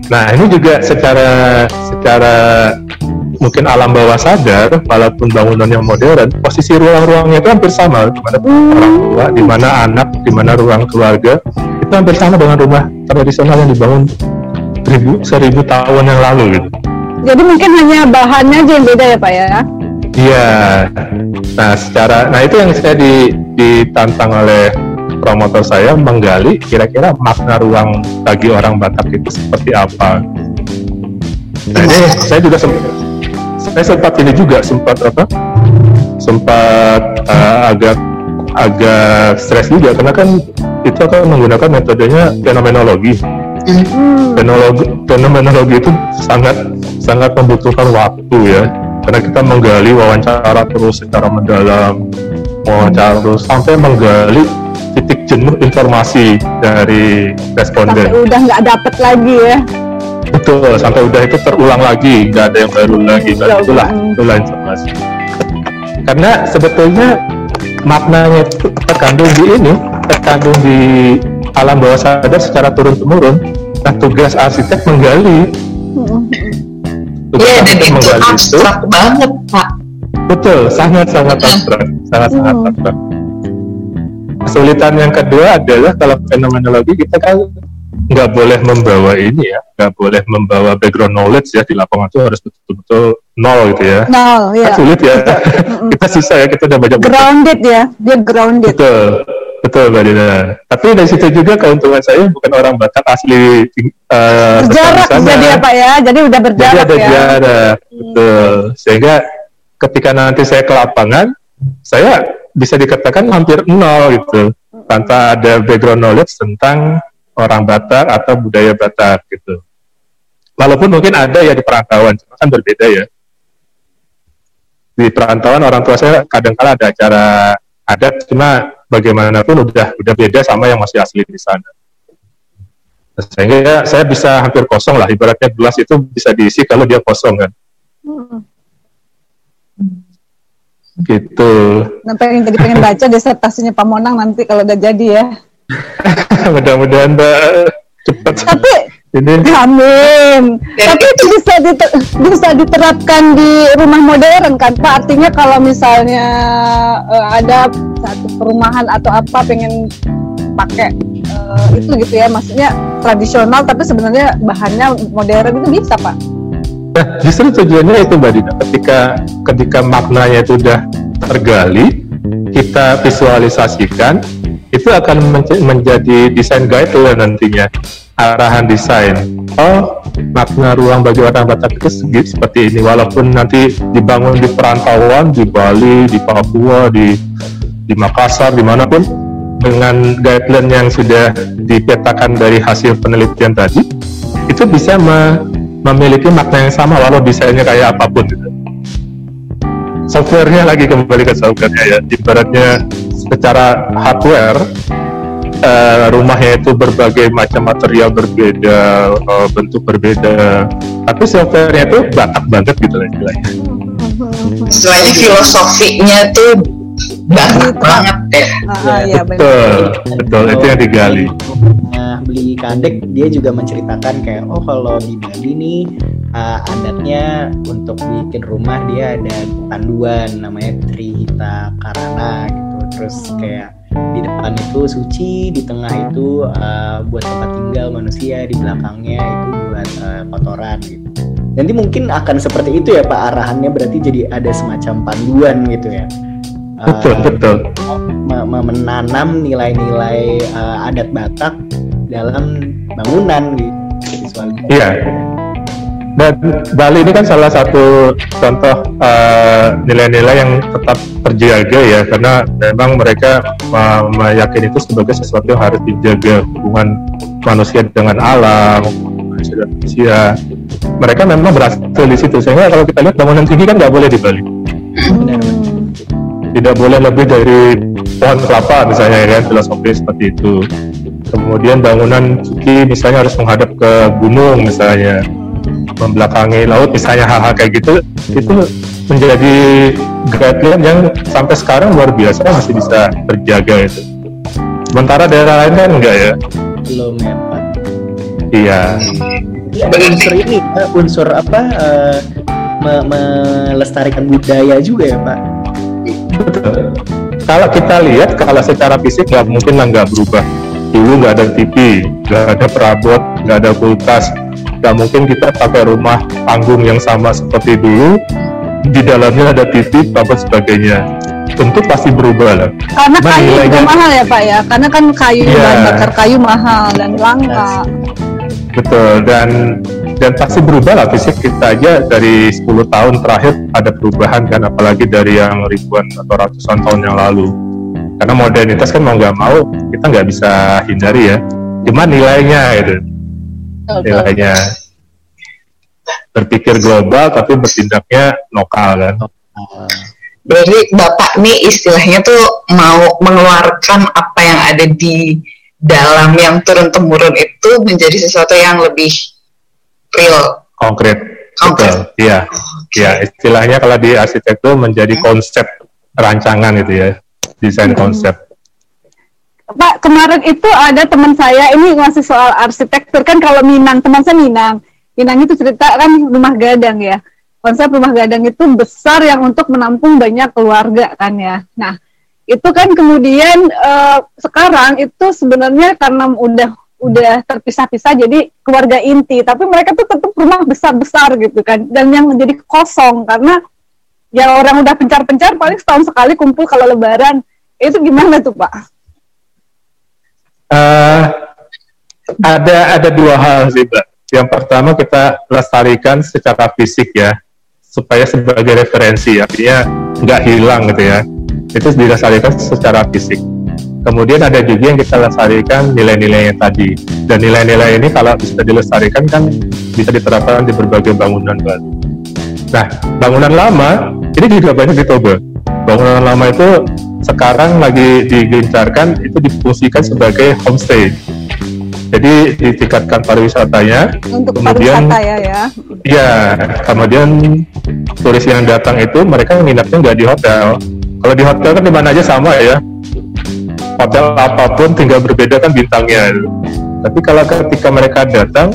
Nah ini juga secara mungkin alam bawah sadar, walaupun bangunan yang modern, posisi ruang-ruangnya itu hampir sama, di mana orang tua, di mana anak, di mana ruang keluarga, itu hampir sama dengan rumah tradisional yang dibangun 1000 tahun yang lalu gitu. Jadi mungkin hanya bahannya aja yang beda ya Pak ya? Iya. Nah itu yang saya ditantang oleh promotor saya, menggali kira-kira makna ruang bagi orang Batak itu seperti apa. Nah ini saya juga agak stres juga karena kan itu akan menggunakan metodenya fenomenologi itu sangat membutuhkan waktu ya, karena kita menggali wawancara terus secara mendalam, sampai menggali titik jenuh informasi dari responden. Sampai udah nggak dapet lagi ya. Betul, sampai udah itu terulang lagi, nggak ada yang baru lagi. Itulah informasi. Karena sebetulnya maknanya itu terkandung di alam bawah sadar secara turun-temurun. Nah, tugas arsitek menggali. Iya, dan itu abstrak banget, Pak. Betul, sangat-sangat abstrak. Sangat-sangat abstrak. Kesulitan yang kedua adalah kalau fenomenologi kita kan nggak boleh membawa ini ya, nggak boleh membawa background knowledge ya, di lapangan itu harus betul-betul nol gitu ya. Nol, ya. Kan sulit ya. Kita susah ya, kita udah banyak. Grounded ya, dia grounded. Betul. Betul, Mbak Dina. Tapi dari situ juga keuntungan saya bukan orang Batak asli. Berjarak jadi ya Pak ya, jadi udah berjarak jadi ada ya. Jarak, betul. Sehingga ketika nanti saya ke lapangan, saya bisa dikatakan hampir nol gitu, tanpa ada background knowledge tentang orang Batak atau budaya Batak gitu. Walaupun mungkin ada ya di perantauan, cuma kan berbeda ya. Di perantauan orang tua saya kadang-kadang ada acara adat, cuma bagaimanapun udah beda sama yang masih asli di sana. Sehingga saya bisa hampir kosong lah, ibaratnya gelas itu bisa diisi kalau dia kosong kan. Gitu. Nah, pengen baca disertasinya Pak Monang nanti kalau udah jadi ya. Mudah-mudahan Mbak cepat. Tapi ini. Amin. Tapi itu bisa diterapkan di rumah modern kan Pak? Artinya kalau misalnya ada satu perumahan atau apa pengen pakai itu gitu ya, maksudnya tradisional tapi sebenarnya bahannya modern, itu bisa Pak? Nah, justru tujuannya itu Mbak Dina, ketika maknanya itu udah tergali, kita visualisasikan, itu akan menjadi desain guide lah nantinya. Arahan desain, oh makna ruang bagi orang Batak itu seperti ini, walaupun nanti dibangun di perantauan, di Bali, di Papua, di Makassar, dimanapun, dengan guideline yang sudah dipetakan dari hasil penelitian tadi, itu bisa memiliki makna yang sama walau desainnya kayak apapun gitu. Softwarenya lagi kembali ke softwarenya ya, ibaratnya secara hardware, rumahnya itu berbagai macam material berbeda, bentuk berbeda, tapi softwarenya itu Batak banget gitu lah istilahnya. Istilahnya filosofinya tuh Batak banget ya. Ya betul, itu yang digali. Beli kadek dia juga menceritakan kayak kalau di Bali nih adatnya untuk bikin rumah dia ada panduan namanya Tri Hita Karana gitu, terus kayak di depan itu suci, di tengah itu buat tempat tinggal manusia, di belakangnya itu buat kotoran gitu. Nanti mungkin akan seperti itu ya Pak arahannya, berarti jadi ada semacam panduan gitu ya. Betul. Menanam nilai-nilai adat Batak dalam bangunan gitu. Iya. Dan Bali ini kan salah satu contoh nilai-nilai yang tetap terjaga ya, karena memang mereka meyakini itu sebagai sesuatu yang harus dijaga, hubungan manusia dengan alam, manusia dengan manusia. Mereka memang berhasil di situ, sehingga kalau kita lihat bangunan tinggi kan nggak boleh di Bali. Tidak boleh lebih dari pohon kelapa misalnya ya, filosofi seperti itu. Kemudian bangunan suci misalnya harus menghadap ke gunung misalnya, membelakangi laut misalnya, hal-hal kayak gitu itu menjadi guideline yang sampai sekarang luar biasa masih bisa terjaga itu. Sementara daerah lain kan enggak ya? Belum ya Pak. Iya. Ada unsur ini, unsur apa? Melestarikan budaya juga ya Pak. Betul. Kalau kita lihat, kalau secara fisik nggak mungkin lah nggak berubah. Dulu nggak ada TV, nggak ada perabot, nggak ada kulkas. Nggak mungkin kita pakai rumah panggung yang sama seperti dulu, di dalamnya ada TV, apa sebagainya. Tentu pasti berubah lah. Karena kayu juga mahal ya Pak ya? Karena kan bahan bakar kayu mahal dan langka. Betul, dan pasti berubah lah fisik kita aja. Dari 10 tahun terakhir ada perubahan kan, apalagi dari yang ribuan atau ratusan tahun yang lalu. Karena modernitas kan mau nggak mau, kita nggak bisa hindari ya. Cuma nilainya gitu. Nilainya berpikir global tapi bertindaknya lokal kan. Berarti Bapak nih istilahnya tuh mau mengeluarkan apa yang ada di dalam yang turun-temurun itu menjadi sesuatu yang lebih real, konkret. Iya. Istilahnya kalau di arsitektur menjadi konsep rancangan itu ya, desain konsep. Pak, kemarin itu ada teman saya, ini masih soal arsitektur kan, kalau Minang, teman saya Minang. Minang itu cerita kan rumah gadang ya. Konsep rumah gadang itu besar yang untuk menampung banyak keluarga kan ya. Nah, itu kan kemudian sekarang itu sebenarnya karena udah terpisah-pisah jadi keluarga inti, tapi mereka tuh tetap rumah besar-besar gitu kan, dan yang menjadi kosong karena ya orang udah pencar-pencar paling setahun sekali kumpul kalau lebaran. Itu gimana tuh Pak? Ada dua hal sih Pak. Yang pertama kita lestarikan secara fisik ya, supaya sebagai referensi, artinya nggak hilang gitu ya, itu dilestarikan secara fisik. Kemudian ada juga yang kita lestarikan nilai-nilainya tadi. Dan nilai-nilai ini kalau bisa dilestarikan kan bisa diterapkan di berbagai bangunan baru. Nah, bangunan lama, ini juga banyak di Toba. Bangunan lama itu sekarang lagi digencarkan, itu difungsikan sebagai homestay. Jadi ditingkatkan pariwisatanya. Untuk kemudian, pariwisata ya? Iya, kemudian turis yang datang itu mereka nginapnya nggak di hotel. Kalau di hotel kan dimana aja sama ya. Hotel apapun tinggal berbeda kan bintangnya. Tapi kalau ketika mereka datang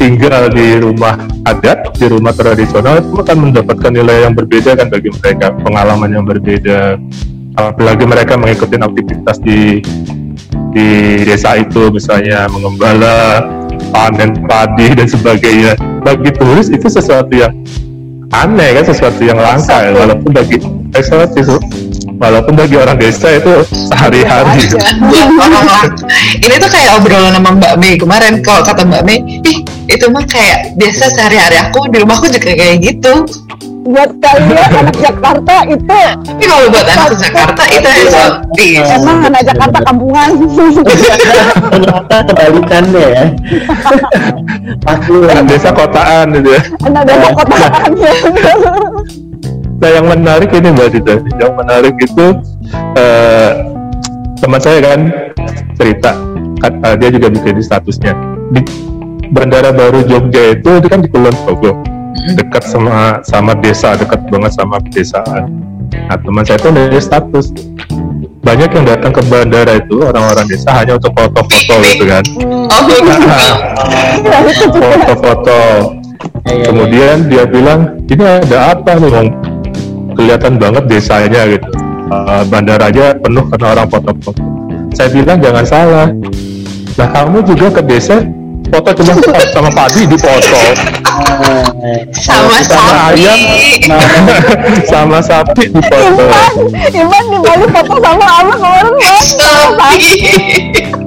tinggal di rumah adat, di rumah tradisional, itu akan mendapatkan nilai yang berbeda kan bagi mereka, pengalaman yang berbeda. Apalagi mereka mengikuti aktivitas di desa itu, misalnya mengembala, panen padi dan sebagainya. Bagi turis itu sesuatu yang aneh kan, sesuatu yang langka ya. Walaupun bagi orang desa itu sehari-hari. Ini tuh kayak obrolan sama Mbak Mei kemarin. Kalau kata Mbak Mei, itu mah kayak biasa sehari-hari aku, di rumahku juga kayak gitu. Buat kalian anak Jakarta itu. Tapi kalau buat anak Jakarta itu eksotis. Emang anak Jakarta kampungan. Ternyata kebalikannya ya. Aku anak desa kotaan gitu ya. Anak desa kotaan. Nah, yang menarik ini Mbak Dita, yang menarik itu teman saya kan cerita, dia juga bikin statusnya di Bandara Baru Jogja itu, dia kan di Kulon Progo, dekat sama desa, dekat banget sama pedesaan. Nah, teman saya itu dari status banyak yang datang ke bandara itu orang-orang desa hanya untuk foto-foto gitu kan, foto-foto. Kemudian dia bilang, ini ada apa nih, kelihatan banget desanya gitu, bandara aja penuh karena orang foto-foto. Saya bilang jangan salah, nah kamu juga ke desa foto cuma sama padi di foto, sama ayam, sama sapi di foto. Iman di Bali foto sama apa kemarin ya? Sapi.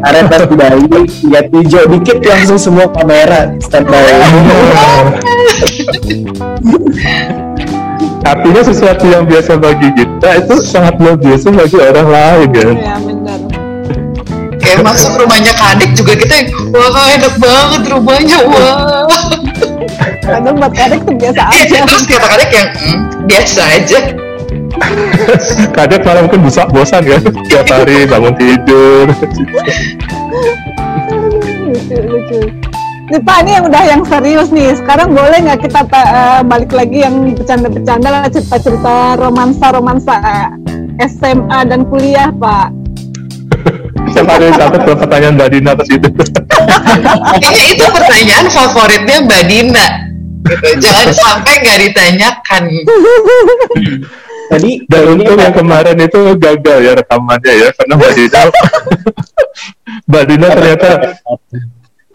Aretas di Bali, lihat hijau dikit langsung semua kamera standby. Artinya sesuatu yang biasa bagi kita itu sangat luar biasa bagi orang lain kan? Iya benar. Kayak masuk rumahnya Kadik juga kita, wah enak banget rumahnya, wah. Kadang buat Kadik tuh biasa aja. Terus kata Kadik yang biasa aja. Kadik malah mungkin bosan kan, tiap hari bangun tidur. Lucu. Nih Pak, ini yang udah yang serius nih. Sekarang boleh nggak kita balik lagi yang bercanda-bercanda, cerita-cerita romansa-romansa SMA dan kuliah Pak? Saya baru catat pertanyaan Mbak Dina atas itu. Itu pertanyaan favoritnya Mbak Dina. Jangan sampai nggak ditanyakan. Tadi dan untuk yang kemarin itu gagal ya rekamannya ya, karena Mbak Dina ternyata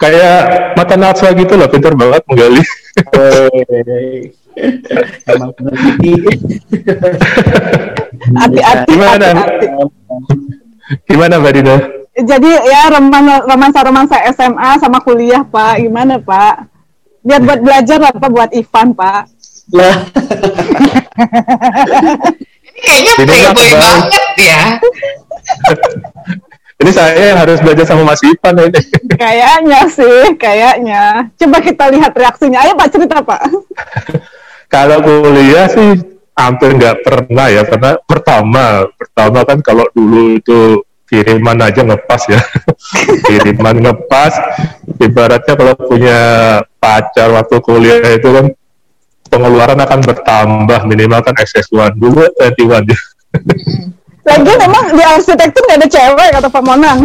kayak mata Natswa gitu loh, pintar banget menggali. Hati-hati. Gimana Mbak Dina? Jadi ya romansa-romansa SMA sama kuliah Pak, gimana Pak? Biar buat belajar apa buat Ivan Pak? Lah. Ini kayaknya playboy banget ya. Ini saya harus belajar sama Mas Ivan ini. Kayaknya. Coba kita lihat reaksinya. Ayo Pak, cerita Pak. Kalau kuliah sih hampir nggak pernah ya, karena pertama kan kalau dulu itu kiriman aja ngepas ya. Kiriman ngepas. Ibaratnya kalau punya pacar waktu kuliah itu kan pengeluaran akan bertambah, minimal kan XS1 dulu, 21 ya. Lagi memang di arsitektur nggak ada cewek kata Pak Monang.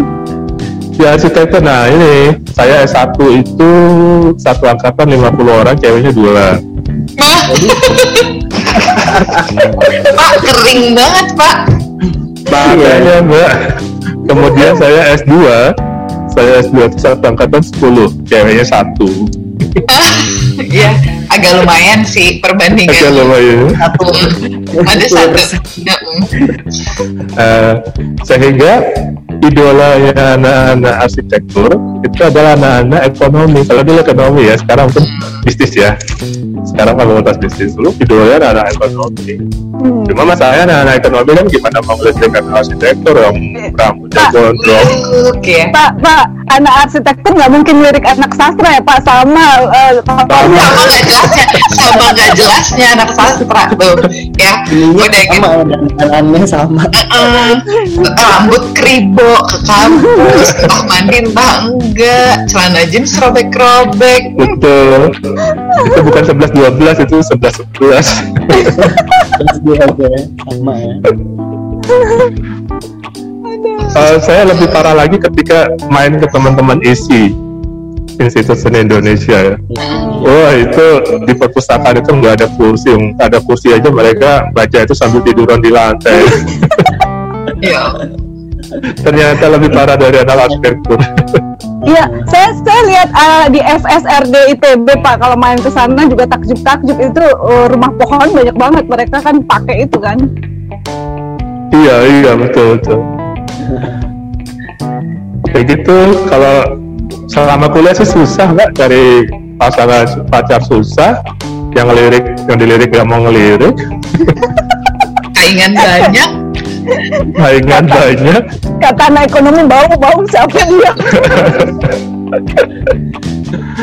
Di arsitektur, nah ini saya S1 itu satu angkatan 50 orang, ceweknya 2. Pak kering banget Pak. Makanya Mbak. Kemudian saya S2, itu satu angkatan 10, ceweknya 1. Iya, agak lumayan sih perbandingan. Agak lumayan. Ada satu. Sehingga idolanya anak-anak arsitektur itu adalah anak-anak ekonomi. Kalau dulu ekonomi ya, sekarang pun bisnis ya. Sekarang fakultas bisnis dulu, idolanya anak-anak ekonomi. Cuma masalahnya anak-anak ekonomi kan gimana mau meletakkan arsitektur yang rambutnya gondrong. Oke. Pak, anak arsitektur nggak mungkin lirik anak sastra ya Pak, sama nggak jelasnya anak sastra tuh ya. Udah gitu aneh sama. Rambut kribo ke kampus, toh mandiin Pak enggak, celana jeans robek-robek. Betul. Itu bukan 11-12, itu 11-11. Sama ya. Saya lebih parah lagi ketika main ke teman-teman ISI, Institut Seni Indonesia ya. Wah, itu di perpustakaan itu nggak ada kursi, aja mereka baca itu sambil tiduran di lantai. Iya. Ternyata lebih parah dari anak arsitektur. Iya, saya lihat di FSRD ITB Pak, kalau main ke sana juga takjub-takjub itu, rumah pohon banyak banget, mereka kan pakai itu kan. Iya, betul. Kayak gitu. Kalau selama kuliah sih susah Mbak, dari pasangan pacar susah, yang dilirik nggak mau ngelirik. Saingan banyak. Kata anak ekonomi bau siapa dia?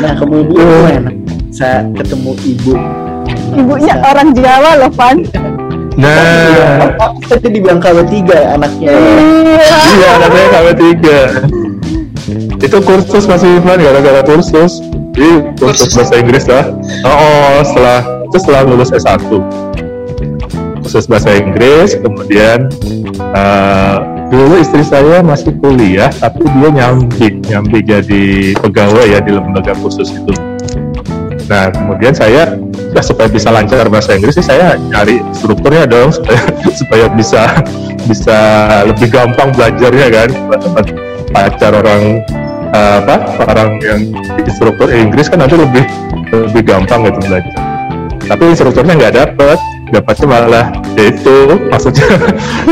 Nah kemudian saya ketemu ibunya saya. Orang Jawa loh Pan. Nah, tadi dibilang KW3 ya anaknya. Iya, anaknya KW3. Itu kursus Mas Ivan, gara-gara kursus. Jadi kursus bahasa Inggris lah. Setelah lulus S1. Kursus bahasa Inggris, kemudian dulu istri saya masih kuliah, tapi dia nyambi jadi pegawai ya di lembaga kursus itu. Nah, kemudian saya supaya bisa lancar bahasa Inggris sih saya nyari strukturnya dong supaya bisa lebih gampang belajarnya kan. Pacar orang yang instruktur Inggris kan nanti lebih gampang gitu belajar. Tapi instrukturnya nggak dapatnya malah itu maksudnya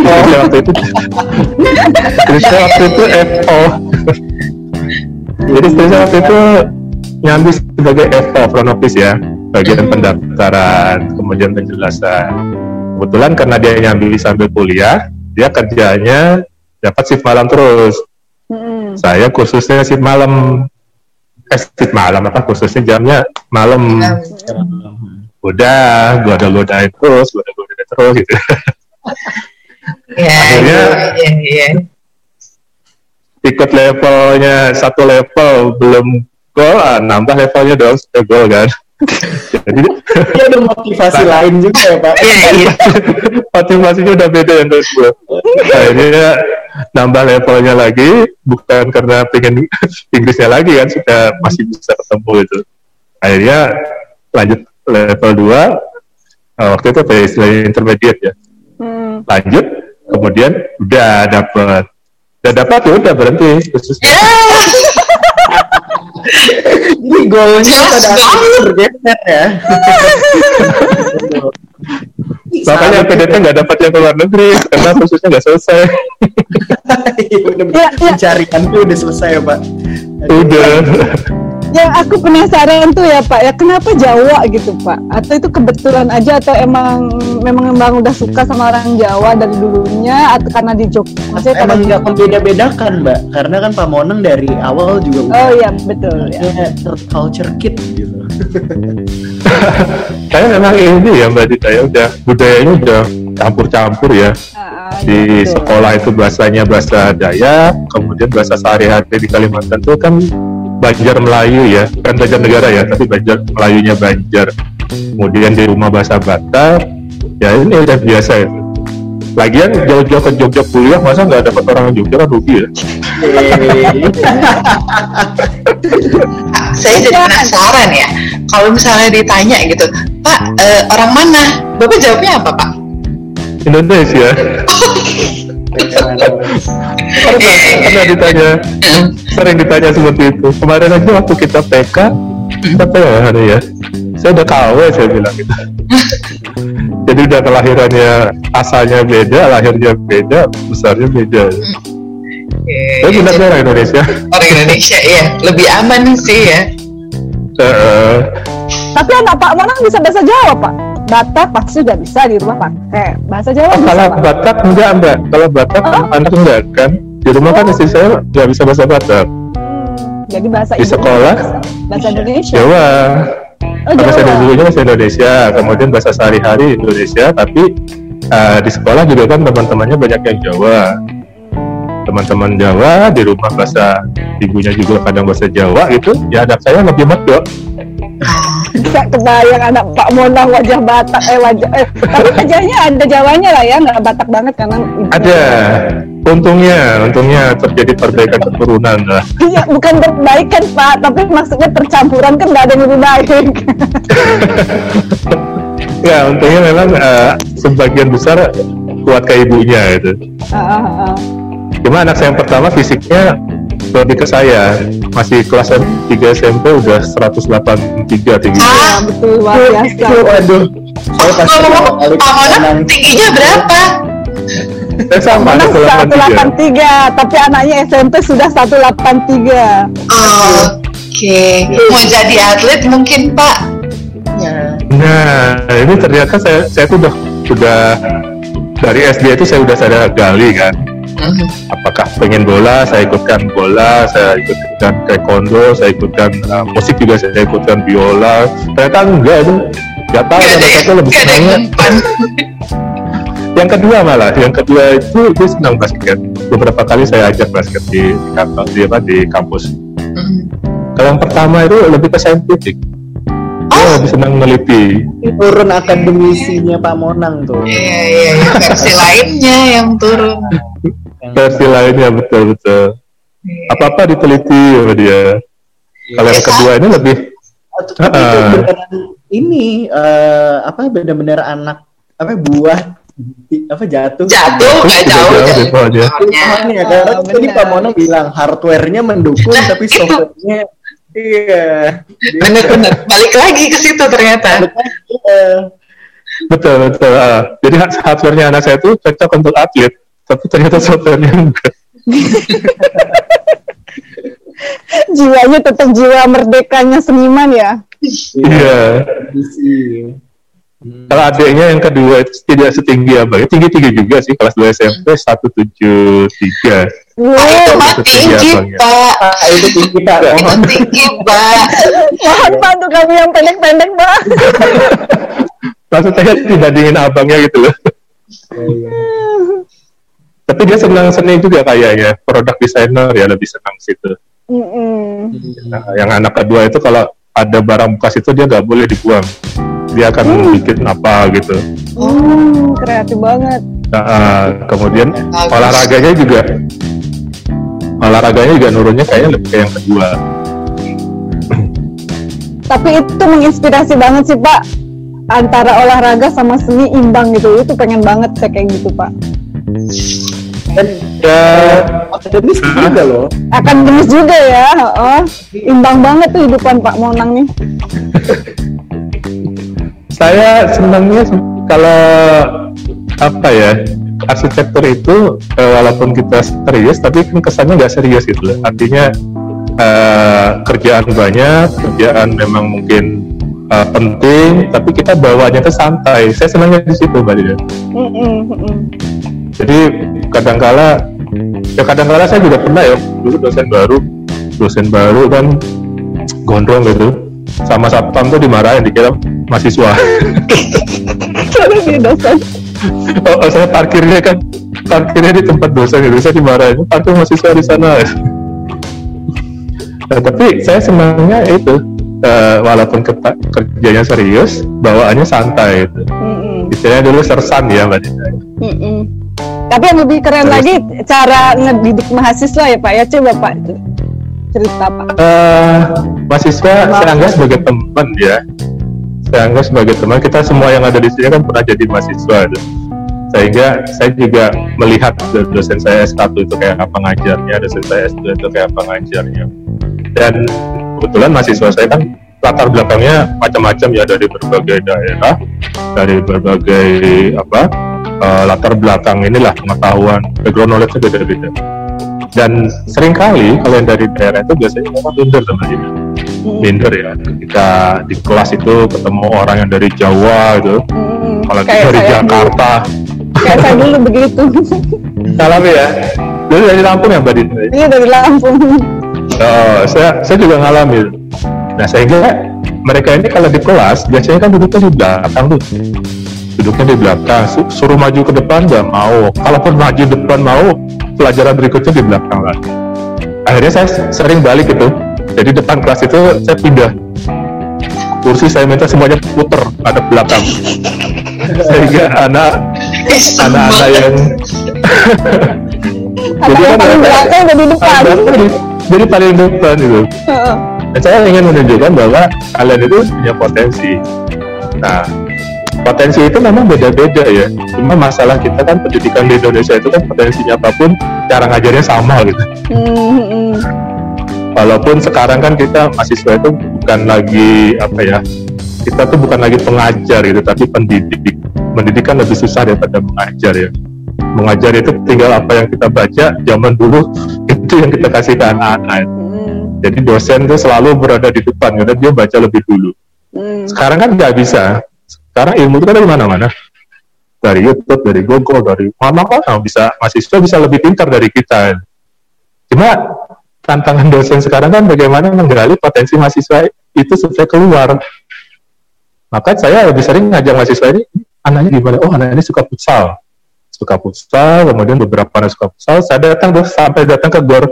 waktu itu FO. Jadi waktu itu nyambi sebagai FO, front office ya, bagian pendaftaran, kemudian penjelasan. Kebetulan karena dia nyambi sambil kuliah, dia kerjanya dapat shift malam terus. Saya kursusnya shift malam, kursusnya jamnya malam. Udah, goda-godain terus gitu. Akhirnya ikut levelnya, satu level belum gol, nambah levelnya dong, sudah gol kan. Jadi dia ada motivasi lain juga ya Pak. Iya. Motivasinya udah beda yang dari gue. Akhirnya nambah levelnya lagi, bukan karena pengen Inggrisnya lagi kan, sudah masih bisa ketemu itu. Akhirnya lanjut level 2, waktu itu istilahnya intermediate ya. Lanjut, kemudian udah berhenti khususnya. Jadi goalnya pada akhirnya bergeser ya. Makanya LPDP nggak dapat yang keluar negeri karena kursusnya nggak selesai. Pencarian tuh udah selesai ya Pak. Udah. Yang aku penasaran tuh ya Pak ya, kenapa Jawa gitu Pak? Atau itu kebetulan aja atau memang udah suka sama orang Jawa dari dulunya, atau karena di Jogja? Maksudnya emang nggak membeda-bedakan Mbak, karena kan Pak Monang dari awal juga. Oh iya betul ya. Third culture kid gitu. Saya memang ini ya Mbak Dita ya, udah budayanya udah campur-campur ya. Di betul. Sekolah itu bahasanya bahasa Dayak, kemudian bahasa sehari-hari di Kalimantan itu kan Banjar Melayu ya, bukan Banjar Negara ya, tapi Banjar Melayunya Banjar. Kemudian di rumah bahasa Batak, ya ini udah biasa ya. Lagian jauh-jauh ke Jogja kuliah, masa nggak dapat orang Jogja, kan rugi ya. Saya jadi penasaran ya, kalau misalnya ditanya gitu, Pak, orang mana? Bapak jawabnya apa, Pak? Indonesia. Sering ditanya seperti itu. Kemarin aja waktu kita PK, apa ya hari ya? Saya udah KW, saya bilang gitu. Jadi udah kelahirannya, asalnya beda, lahirnya beda, besarnya beda. Saya bilang orang Indonesia. Orang Indonesia, iya, lebih aman sih ya. Tapi anak Pak Monang bisa bahasa Jawa, Pak? Batak pasti udah bisa di rumah pakai bahasa Jawa. Kalau Batak enggak, Mbak. Kalau Batak anak enggak kan di rumah kan istri saya nggak bisa bahasa Batak. Jadi bahasa di sekolah bahasa Indonesia. Jawa. Bahasa dulunya bahasa Indonesia, kemudian bahasa sehari-hari Indonesia. Tapi di sekolah juga kan teman-temannya banyak yang Jawa. Teman-teman Jawa di rumah bahasa ibunya juga kadang bahasa Jawa gitu. Ya anak saya lebih medok. Bisa kebayang anak Pak Monang wajah Batak, tapi wajahnya ada Jawanya lah ya, nggak Batak banget karena ada. Untungnya terjadi perbaikan keturunan lah. Iya, bukan perbaikan Pak, tapi maksudnya percampuran kan nggak ada yang lebih baik. Ya untungnya memang sebagian besar kuat ke ibunya itu. Cuma anak saya yang pertama fisiknya lebih ke saya, masih kelas 3 SMP udah 183 tinggi. Ah, betul, luar biasa. Waduh, saya pasti Pak Monang tingginya berapa? Sama, anak 183, tapi anaknya SMP sudah 183. Oke. Mau jadi atlet mungkin Pak? Nah, ini ternyata saya tuh udah dari SD itu saya udah sadar gali kan. Apakah pengen bola, saya ikutkan bola, saya ikutkan taekwondo, saya ikutkan musik juga, saya ikutkan biola. Ternyata enggak itu, nggak tahu ternyata lebih senangnya. Yang kedua itu dia senang basket. Beberapa kali saya ajak basket di kampus. Kalau yang pertama itu lebih ke saintifik. Oh, lebih senang meliti. Turun akademisinya Pak Monang tuh. Iya, versi lainnya yang turun. Versi lainnya betul-betul. Apa-apa diteliti sama dia. Kalau yang kedua ini lebih. Tapi itu beneran ini benar-benar anak jatuh nggak jauh pohonnya. Karena tadi Pak Monang bilang hardwarenya mendukung tapi softwarenya. Iya, benar-benar balik lagi ke situ ternyata. Betul. Jadi hardwarenya anak saya itu cocok untuk atlet, tapi ternyata softwarenya enggak. Jiwanya tetap jiwa merdekanya seniman ya. Iya. Kalau adiknya yang kedua itu tidak setinggi abang, tinggi juga sih kelas 2 SMP 173. Wah, tinggi Pak. Mohon bantu kami yang pendek-pendek, Pak. Maksudnya dibandingin abangnya gitu loh. Tapi dia senang seni juga kayaknya. Produk designer ya lebih senang situ. Nah, yang anak kedua itu kalau ada barang bekas itu dia nggak boleh dibuang. Dia akan bikin apa gitu. Kreatif banget. Nah, kemudian olahraganya juga nurunnya kayaknya lebih kayak yang kedua. Tapi itu menginspirasi banget sih Pak, antara olahraga sama seni imbang gitu, itu pengen banget saya kayak gitu Pak. Dan akademis juga loh. Akademis juga ya, imbang banget tuh hidupan Pak Monang nih. Saya senangnya kalau arsitektur itu walaupun kita serius tapi kan kesannya nggak serius gitu loh. Artinya kerjaan banyak, kerjaan memang mungkin penting, tapi kita bawanya ke santai. Saya senangnya di situ Mbak Dina. Jadi kadangkala saya juga pernah ya, dulu dosen baru kan gondrong gitu, sama satpam tuh dimarahin, dikira mahasiswa. Karena dia dosen. Oh, saya parkirnya di tempat dosen gitu, saya dimarahin, parkir mahasiswa di sana. Nah, tapi saya senangnya itu walaupun kerjanya serius, bawaannya santai gitu. Istilahnya dulu sersan ya Mbak Dina. Tapi yang lebih keren lagi cara ngedidik mahasiswa ya Pak ya, coba Pak cerita Pak. Mahasiswa saya anggap sebagai teman ya, saya anggap sebagai teman, kita semua yang ada di sini kan pernah jadi mahasiswa ya. Sehingga saya juga melihat dosen saya S1 itu kayak apa ngajarnya, dosen saya S2 itu kayak apa ngajarnya. Dan kebetulan mahasiswa saya kan latar belakangnya macam-macam ya, dari berbagai daerah, dari berbagai latar belakang inilah, pengetahuan, background knowledge itu beda-beda. Dan seringkali kalau yang dari daerah itu biasanya memang minder teman-teman. Minder ya, ketika di kelas itu ketemu orang yang dari Jawa gitu, kalau dari Jakarta kayak saya dulu begitu. Salam ya. Dulu dari Lampung ya Mbak Dina? Iya dari Lampung. Oh, saya juga ngalami. Nah sehingga mereka ini kalau di kelas biasanya kan duduknya di belakang tuh. Duduknya di belakang, suruh maju ke depan nggak mau. Kalaupun maju depan mau, pelajaran berikutnya di belakang lagi. Akhirnya saya sering balik gitu. Jadi depan kelas itu saya pindah. Kursi saya minta semuanya puter ada belakang. Sehingga anak-anak yang jadi paling belakang dari depan, jadi paling depan gitu. Dan saya ingin menunjukkan bahwa kalian itu punya potensi. Nah, potensi itu memang beda-beda ya. Cuma masalah kita kan pendidikan di Indonesia itu kan potensinya apapun, cara ngajarnya sama gitu. Walaupun sekarang kan kita mahasiswa itu bukan lagi kita tuh bukan lagi pengajar gitu, tapi pendidik. Mendidik kan lebih susah daripada mengajar ya. Mengajar itu tinggal apa yang kita baca zaman dulu itu yang kita kasih ke anak-anak. Jadi dosen tuh selalu berada di depan karena dia baca lebih dulu. Sekarang kan nggak bisa. Sekarang ilmu itu kan dari mana-mana. Dari YouTube, dari Google, dari mana-mana bisa. Mahasiswa bisa lebih pintar dari kita. Cuma tantangan dosen sekarang kan bagaimana menggali potensi mahasiswa itu supaya keluar. Maka saya lebih sering ngajak mahasiswa ini, anaknya gimana? Oh, anak ini suka futsal, kemudian beberapa anak suka futsal. Saya datang sampai datang ke gor,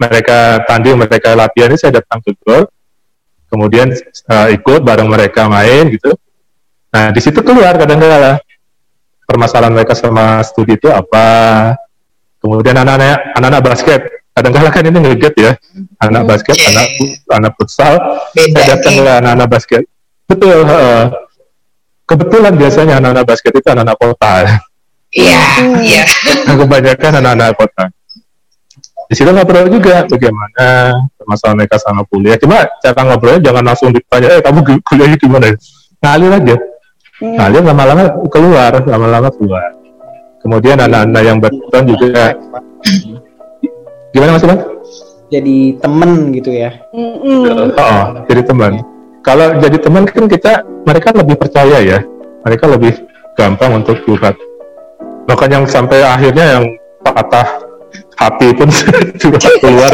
mereka tanding, mereka latihan ini, saya datang ke gor, kemudian ikut bareng mereka main gitu. Nah, di situ keluar kadang-kadang permasalahan mereka sama studi itu apa. Kemudian anak-anak basket. Kadang-kadang kan ini ngeget ya, anak basket, anak futsal, saya datang ke anak-anak basket. Betul, kebetulan biasanya anak-anak basket itu anak-anak kota. Iya. Kebanyakan anak-anak kota. Di situ ngobrol juga bagaimana masalah mereka sama kuliah. Cuma cara ngobrolnya jangan langsung ditanya, kamu kuliahnya gimana? Ngalir aja, ngalir lama-lama keluar. Kemudian anak-anak yang berkebutuhan juga. Gimana Mas Iman? Jadi teman gitu ya. Oh, jadi teman. Kalau jadi teman kan mereka lebih percaya ya. Mereka lebih gampang untuk curhat. Bahkan yang sampai akhirnya yang patah hati pun curhat keluar.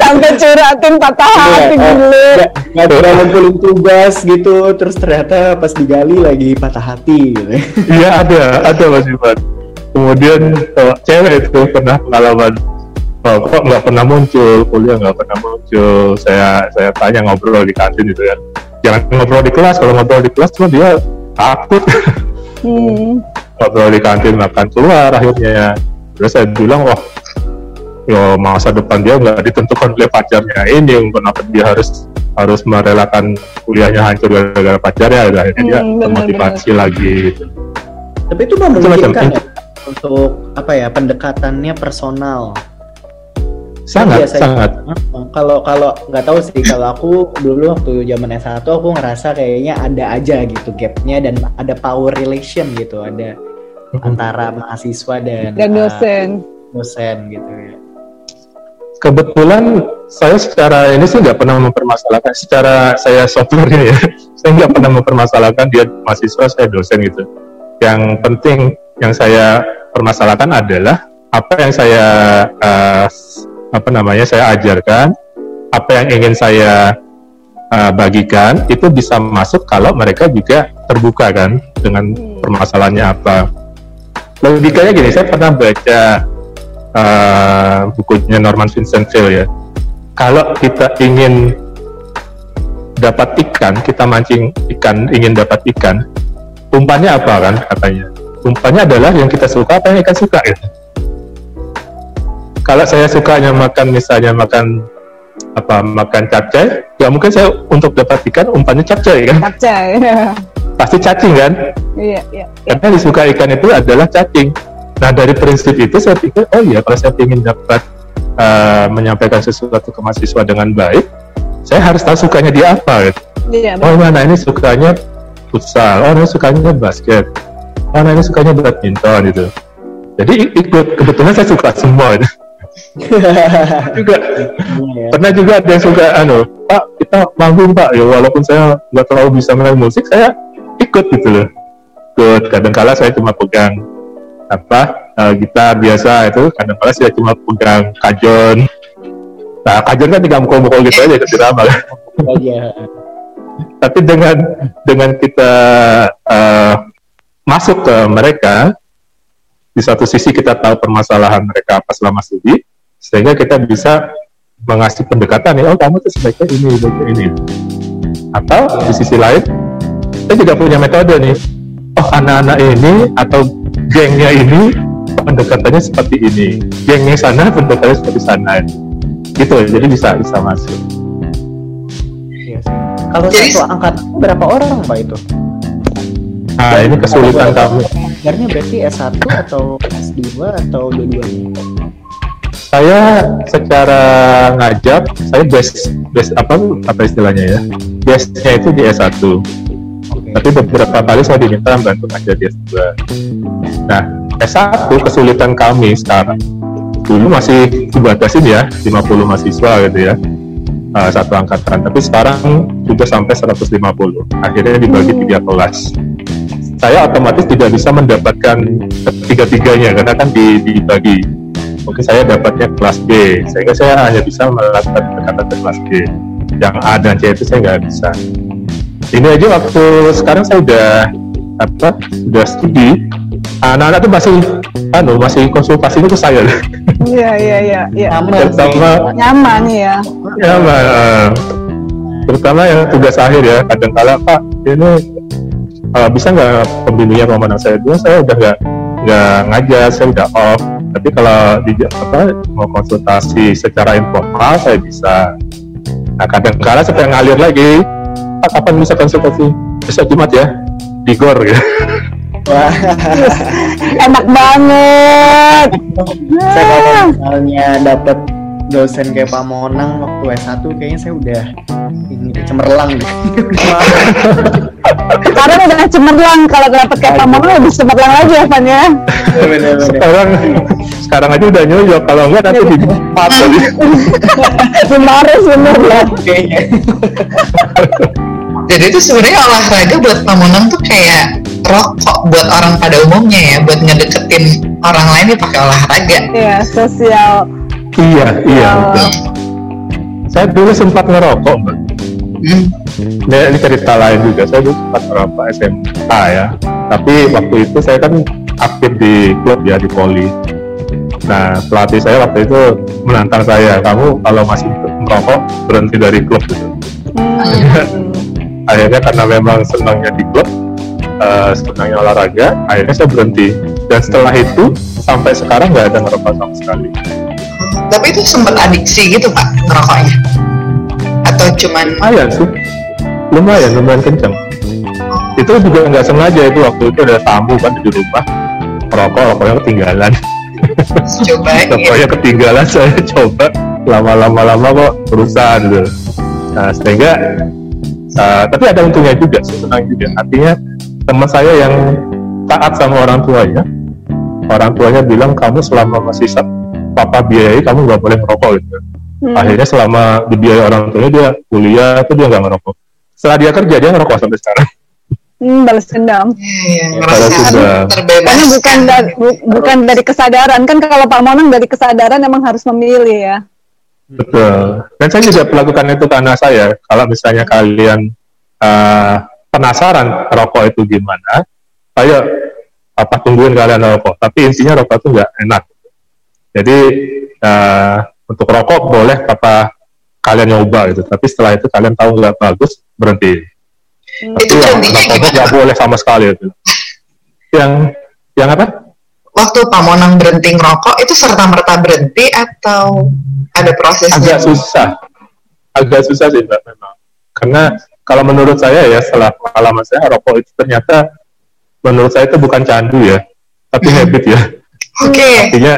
Sampai curhatin patah hati gile. Ngumpulin tugas gitu, terus ternyata pas digali lagi patah hati gitu. Iya, ada Mas Iman. Kemudian cewek itu pernah pengalaman, kok nggak pernah muncul, kuliah nggak pernah muncul. Saya tanya, ngobrol di kantin gitu kan. Jangan ngobrol di kelas, kalau ngobrol di kelas cuma dia takut. Ngobrol di kantin, makan keluar akhirnya. Terus saya bilang, masa depan dia nggak ditentukan oleh pacarnya ini, kenapa dia harus merelakan kuliahnya hancur gara-gara pacarnya. Akhirnya dia termotivasi lagi gitu. Tapi itu memungkinkan ya? Untuk pendekatannya personal sangat. Kalau nggak tahu sih, kalau aku dulu waktu zaman S1 aku ngerasa kayaknya ada aja gitu gapnya, dan ada power relation gitu, ada antara mahasiswa dan dosen gitu ya. Kebetulan saya secara ini sih nggak pernah mempermasalahkan, secara saya softwarenya ya saya nggak pernah mempermasalahkan dia mahasiswa saya dosen gitu. Yang penting yang saya permasalahkan adalah apa yang saya saya ajarkan, apa yang ingin saya bagikan itu bisa masuk kalau mereka juga terbuka kan dengan permasalahannya apa. Logikanya gini, saya pernah baca bukunya Norman Vincent Peale ya. Kalau kita ingin dapat ikan, kita mancing ikan ingin dapat ikan, umpannya apa kan katanya? Umpannya adalah yang kita suka apa yang ikan suka ya. Kalau saya sukanya makan misalnya makan capcay, ya mungkin saya untuk dapat ikan umpannya capcay kan. Capcay. Ya. Pasti cacing kan? Iya, iya. Karena disuka ikan itu adalah cacing. Nah, dari prinsip itu saya pikir, oh iya, kalau saya ingin dapat menyampaikan sesuatu ke mahasiswa dengan baik, saya harus tahu sukanya dia apa gitu. Iya, oh, mana ini sukanya futsal, oh, ini sukanya basket, oh, ini sukanya badminton gitu. Jadi ikut, kebetulan saya suka semua. Juga pernah juga ada yang suka Pak, kita manggung Pak ya, walaupun saya nggak terlalu bisa main musik, saya ikut gitu loh. Ikut, kadang-kala saya cuma pegang gitar biasa itu, kadang-kala saya cuma pegang kajon. Nah, kajon kan tinggal mukul-mukul gitu aja, itu lama kan. Tapi dengan kita masuk ke mereka, di satu sisi kita tahu permasalahan mereka apa selama studi, sehingga kita bisa mengasih pendekatan nih, oh kamu tuh sebaiknya ini, sebaiknya ini. Atau di sisi lain, kita juga punya metode nih, oh anak-anak ini atau gengnya ini pendekatannya seperti ini, gengnya sana pendekatannya seperti sana, gitu. Jadi bisa masuk. Yes. Kalau satu angkatan berapa orang Pak itu? Nah, ini kesulitan kamu. Ngajarnya berarti S1 atau S2 atau dua-duanya? Saya secara ngajar, saya base apa istilahnya ya? Base-nya itu di S1. Okay. Tapi beberapa kali saya diminta bantu ngajar di S2. Nah, S1 kesulitan kami sekarang. Dulu masih dibatasin ya, 50 mahasiswa gitu ya. Satu angkatan, tapi sekarang sudah sampai 150. Akhirnya dibagi 3 kelas. Saya otomatis tidak bisa mendapatkan ketiga-tiganya karena kan dibagi. Mungkin saya dapatnya kelas B, sehingga saya hanya bisa melakukan pendekatan kelas B. Yang A dan C itu saya nggak bisa. Ini aja waktu sekarang saya sudah studi. Anak-anak itu masih konsultasinya ke saya. Iya. Nyaman ya. Nyaman. Terutama yang tugas akhir ya. Kadang-kadang Pak, ini bisa nggak pembimbingnya pemenang saya dulu? Saya udah nggak ngajar, saya udah off. Tapi kalau mau konsultasi secara informal saya bisa. Nah kadang-kadang supaya ngalir lagi. Pak, kapan bisa konsultasi? Besok Jumat ya, di GOR gitu. Wah. Enak banget. Saya kalau misalnya dapat dosen kayak Pak Monang waktu S1 kayaknya saya udah cemerlang deh. Sekarang udah cemerlang, kalau dapat kayak Pak Monang lebih cemerlang lagi apanya. Sekarang aja udah nyolok, kalau enggak nanti di empat kali. Benar ya kayaknya. Jadi itu sebenarnya olahraga buat Pak Monang tuh kayak rokok buat orang pada umumnya ya, buat ngedeketin orang lain dipakai olahraga. Iya, sosial. Iya. Betul. Saya dulu sempat ngerokok, Mbak. Ini cerita lain juga. Saya dulu sempat ngerokok SMA ya. Tapi waktu itu saya kan aktif di klub ya, di Poli. Nah, pelatih saya waktu itu menantang saya, kamu kalau masih merokok berhenti dari klub gitu. Akhirnya karena memang senangnya di klub, senangnya olahraga, akhirnya saya berhenti. Dan setelah itu sampai sekarang nggak ada ngerokok sama sekali. Tapi itu sempat adiksi gitu Pak ngerokoknya? Atau cuman? Lumayan sih, lumayan kencang. Itu juga nggak sengaja, itu waktu itu ada tamu kan di rumah, rokoknya ketinggalan. Cobain. Rokoknya ketinggalan, saya coba lama-lama kok perusahaan gitu. Nah sehingga, tapi ada untungnya juga, senang juga. Artinya teman saya yang taat sama orang tuanya bilang kamu selama masih papa biayai kamu nggak boleh merokok gitu. Akhirnya selama dibiayai orang tuanya dia kuliah itu dia nggak ngerokok. Setelah dia kerja dia ngerokok sampai sekarang. Balas dendam. Karena bukan dari kesadaran kan, kalau Pak Monang dari kesadaran emang harus memilih ya. Betul. Dan saya juga melakukan itu karena saya kalau misalnya kalian penasaran rokok itu gimana, ayo tungguin kalian rokok. Tapi intinya rokok itu nggak enak. Jadi untuk rokok boleh kalian nyoba gitu. Tapi setelah itu kalian tahu nggak bagus, berhenti. Tapi yang rokok nggak boleh sama sekali. Gitu. Yang Yang apa? Waktu Pamonang berhenti ngerokok itu serta-merta berhenti atau ada prosesnya? Agak susah sih Mbak memang. Karena kalau menurut saya ya setelah pengalaman saya, rokok itu ternyata menurut saya itu bukan candu ya, tapi habit ya. Oke. Artinya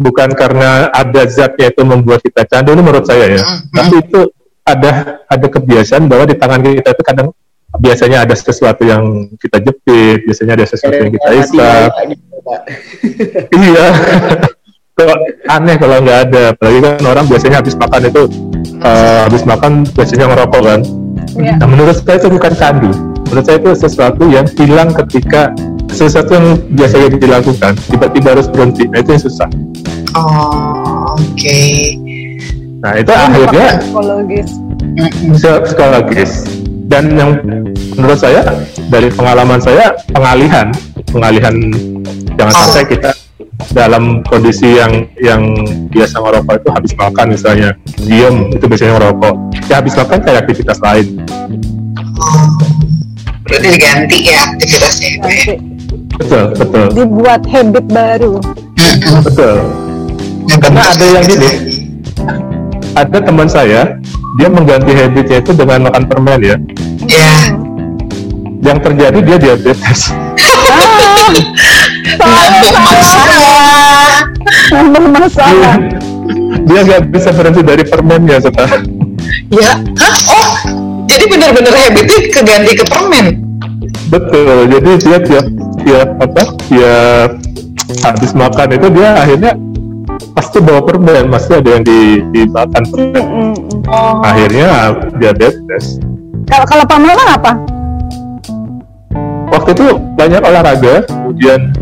bukan karena ada zat yaitu membuat kita candu, ini menurut saya ya. Tapi itu ada kebiasaan bahwa di tangan kita itu kadang biasanya ada sesuatu yang kita jepit, biasanya ada sesuatu yang kita isap. Iya. Kalau aneh kalau nggak ada. Apalagi kan orang biasanya habis makan biasanya ngerokok kan. Ya. Nah menurut saya itu bukan candu. Menurut saya itu sesuatu yang hilang ketika sesuatu yang biasanya dilakukan tiba-tiba harus berhenti. Nah itu yang susah. Oh, oke. Okay. Nah itu akhirnya psikologis. Dan yang menurut saya dari pengalaman saya pengalihan jangan sampai kita dalam kondisi yang biasa ngerokok itu habis makan misalnya diem itu biasanya ngerokok ya habis makan kayak aktivitas lain. Berarti diganti ya aktivitasnya. Betul. Dibuat habit baru. Betul. Karena ada yang gini. Ada teman saya, dia mengganti habitnya itu dengan makan permen ya. Iya. Yang terjadi dia diabetes. Tambah masalah. Dia nggak bisa berhenti dari permennya setelah. Ya. Oh, jadi benar-benar habitnya keganti ke permen. Betul. Jadi dia tiap habis makan itu dia akhirnya pasti bawa permen, pasti ada yang dimakan permen. Akhirnya diabetes. Kalau Pamonangan apa? Waktu itu banyak olahraga, kemudian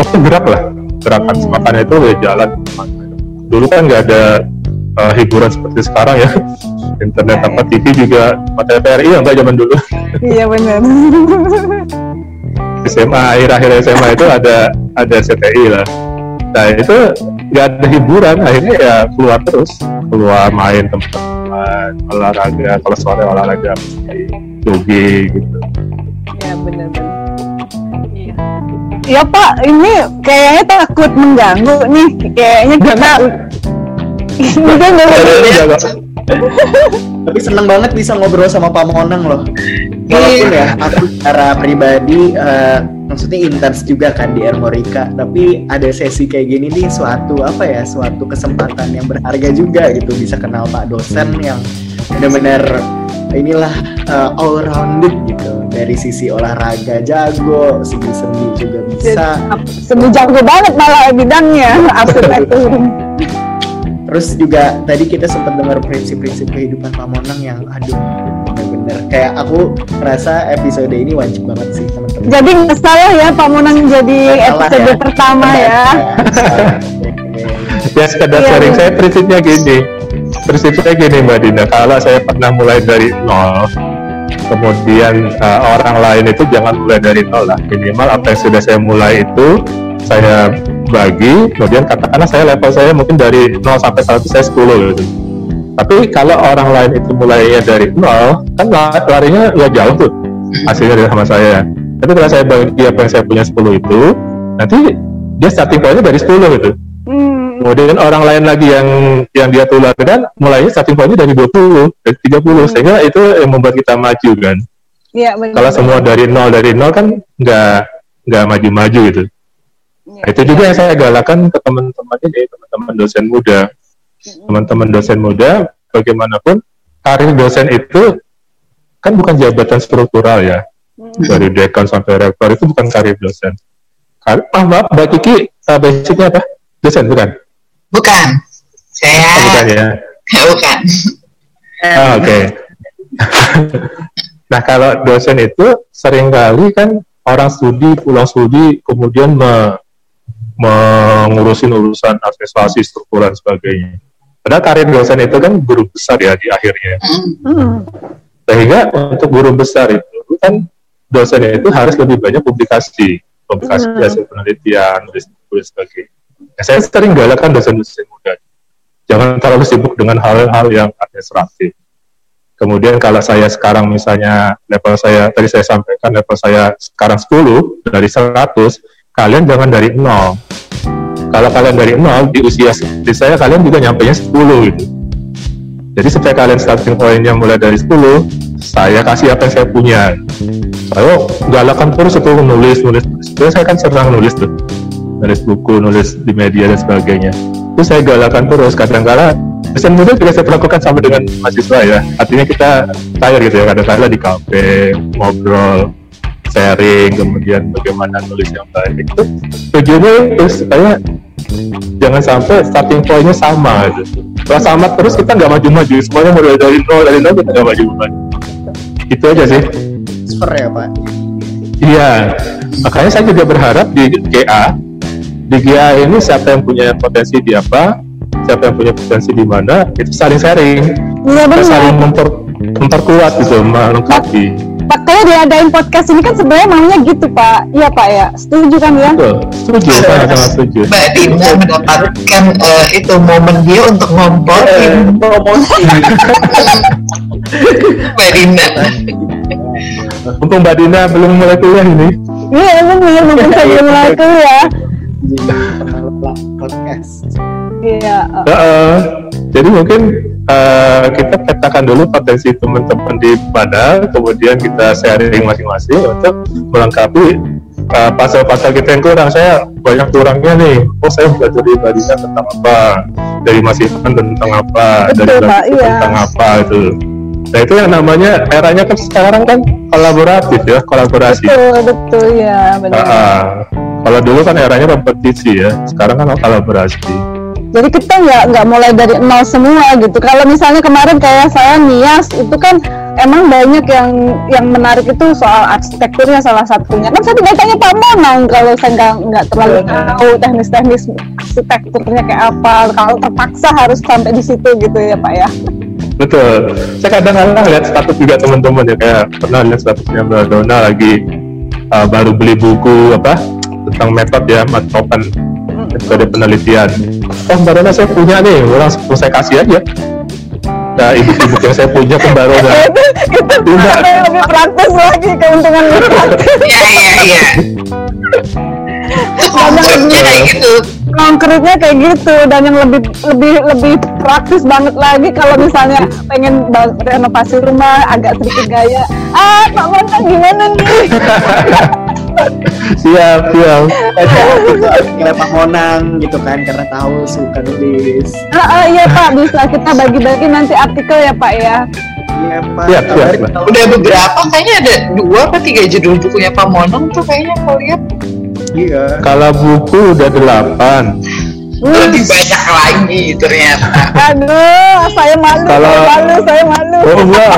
waktu gerak lah, gerakan semakannya itu ya jalan. Dulu kan nggak ada hiburan seperti sekarang ya, internet apa TV juga, mata TRI ya nggak zaman dulu. Iya benar. SMA akhir SMA itu ada CTI lah. Nah itu nggak ada hiburan, akhirnya ya keluar main teman-teman, olahraga, kalau sore olahraga mesti jogging gitu. Ya benar-benar. Iya. Ya Pak, ini kayaknya takut mengganggu nih, kayaknya kita. Udah nggak boleh. Tapi seneng banget bisa ngobrol sama Pamonang loh. Walaupun ya aku secara pribadi. Maksudnya intens juga kan di Armorika, tapi ada sesi kayak gini nih suatu kesempatan yang berharga juga gitu, bisa kenal Pak dosen yang benar-benar inilah all rounded gitu, dari sisi olahraga jago, seni juga bisa. Seni jago banget malah bidangnya, absolut. Terus juga tadi kita sempat dengar prinsip-prinsip kehidupan Pamonang yang bener kayak aku merasa episode ini wajib banget sih teman-teman. Jadi nggak salah ya Pamonang jadi episode ya. Pertama ya. Ya sekedar sharing saya prinsipnya gini Mbak Dina. Kalau saya pernah mulai dari nol, kemudian orang lain itu jangan mulai dari nol lah. Minimal apa yang sudah saya mulai itu saya bagi. Kemudian katakanlah level saya mungkin dari 0 sampai 1 saya 10 gitu. Tapi kalau orang lain itu mulainya dari nol, kan larinya nggak jauh tuh hasilnya dari sama saya. Tapi kalau saya bagi apa yang saya punya 10 itu, nanti dia starting point-nya dari 10 gitu. Kemudian orang lain lagi yang dia tularkan, mulainya starting point-nya dari 20, dari 30, sehingga itu yang membuat kita maju kan. Ya, benar. Kalau semua dari nol kan nggak maju-maju gitu. Ya, nah, itu juga yang saya galakan ke teman-temannya, jadi teman-teman dosen muda. Teman-teman dosen muda, bagaimanapun karir dosen itu kan bukan jabatan struktural ya, dari dekan sampai rektor itu bukan karir dosen. Maaf Mbak Kiki, basicnya apa? Dosen bukan? Bukan, saya. Bukan ya? Bukan. Oke. Nah kalau dosen itu seringkali kan orang studi pulang studi kemudian mengurusin urusan asesasi struktural dan sebagainya. Padahal karir dosen itu kan guru besar ya di akhirnya. Sehingga untuk guru besar itu kan dosen itu harus lebih banyak publikasi hasil penelitian, tulis sebagainya. Nah, saya sering galakan dosen-dosen muda. Jangan terlalu sibuk dengan hal-hal yang administratif. Kemudian kalau saya sekarang misalnya level saya, tadi saya sampaikan level saya sekarang 10 dari 100, kalian jangan dari 0. Kalau kalian dari 0 di usia seperti saya, kalian juga nyampainya 10 gitu. Jadi supaya kalian starting point-nya mulai dari 10, saya kasih apa yang saya punya. Lalu galakan terus itu nulis. Sebenarnya saya kan senang nulis tuh, nulis buku, nulis di media dan sebagainya. Terus saya galakan terus, kadang-kala pesan muda juga saya perlakukan sama dengan mahasiswa ya. Artinya kita cair gitu ya, kadang-kala di kafe, ngobrol, sharing, kemudian bagaimana nulis yang baik itu tujuannya. Terus kayak jangan sampai starting point-nya sama gitu. Kalau sama terus kita nggak maju-maju, semuanya mulai dari nol kita nggak maju-maju. Itu aja sih. Super ya Pak. Iya, makanya saya juga berharap di GA, di GA ini siapa yang punya potensi di apa, siapa yang punya potensi di mana, itu saling-sharing. Iya benar. Saling memperkuat gitu, melengkapi. Pak, kalau diadain podcast ini kan sebenarnya maunya gitu Pak. Iya Pak ya, setuju kan ya? Betul, setuju Pak, sangat setuju. Mbak Dina mendapatkan itu momen dia untuk ngompor promosi. Mbak Dina, untung Mbak Dina belum mulai kuliah ini. Iya bener, mungkin saya belum mulai kuliah. Podcast. Iya. Jadi mungkin kita petakan dulu potensi teman-teman di mana, kemudian kita sharing masing-masing untuk melengkapi pasal-pasal kita yang kurang. Saya banyak kurangnya nih. Oh, saya belajar dari Barisa tentang apa, dari Mas Ivan tentang apa, betul, dari Pak, iya, tentang apa itu. Nah itu yang namanya eranya kan sekarang kan kolaboratif ya, kolaborasi. Betul ya, benar. Kalau dulu kan eranya kompetisi ya, sekarang kan kolaborasi. Jadi kita nggak mulai dari nol semua gitu. Kalau misalnya kemarin kayak saya nias itu kan emang banyak yang menarik itu soal arsitekturnya salah satunya. Kan saya tidak tanya Pak Monang kalau saya nggak terlalu tahu teknis-teknis arsitekturnya kayak apa. Kalau terpaksa harus sampai di situ gitu ya Pak ya. Betul. Saya kadang-kadang lihat status juga teman-teman ya, kayak pernah lihat statusnya Mbak Dona lagi baru beli buku apa tentang metode ya, matopan. Metode penelitian. Oh Mbak Rona saya punya nih, orang saya kasih aja. Nah ibu-ibu yang saya punya ke Mbak Rona. Itu lebih praktis lagi, keuntungan lebih praktis. Iya. Konkretnya kayak gitu. Konkretnya kayak gitu, dan yang lebih praktis banget lagi kalau misalnya pengen renovasi rumah agak sedikit gaya. Ah Pak Monta gimana nih? Siap. Kira Pak Monang gitu kan, karena tahu suka nulis. Iya Pak, bisa kita bagi-bagi nanti artikel ya Pak ya. Iya Pak. Siap. Udah beberapa, kayaknya ada 2 atau 3 judul bukunya Pak Monang tuh kayaknya kalau lihat. Iya. Kalau buku udah 8. Lebih banyak lagi ternyata. Aduh, saya malu. Oh enggak,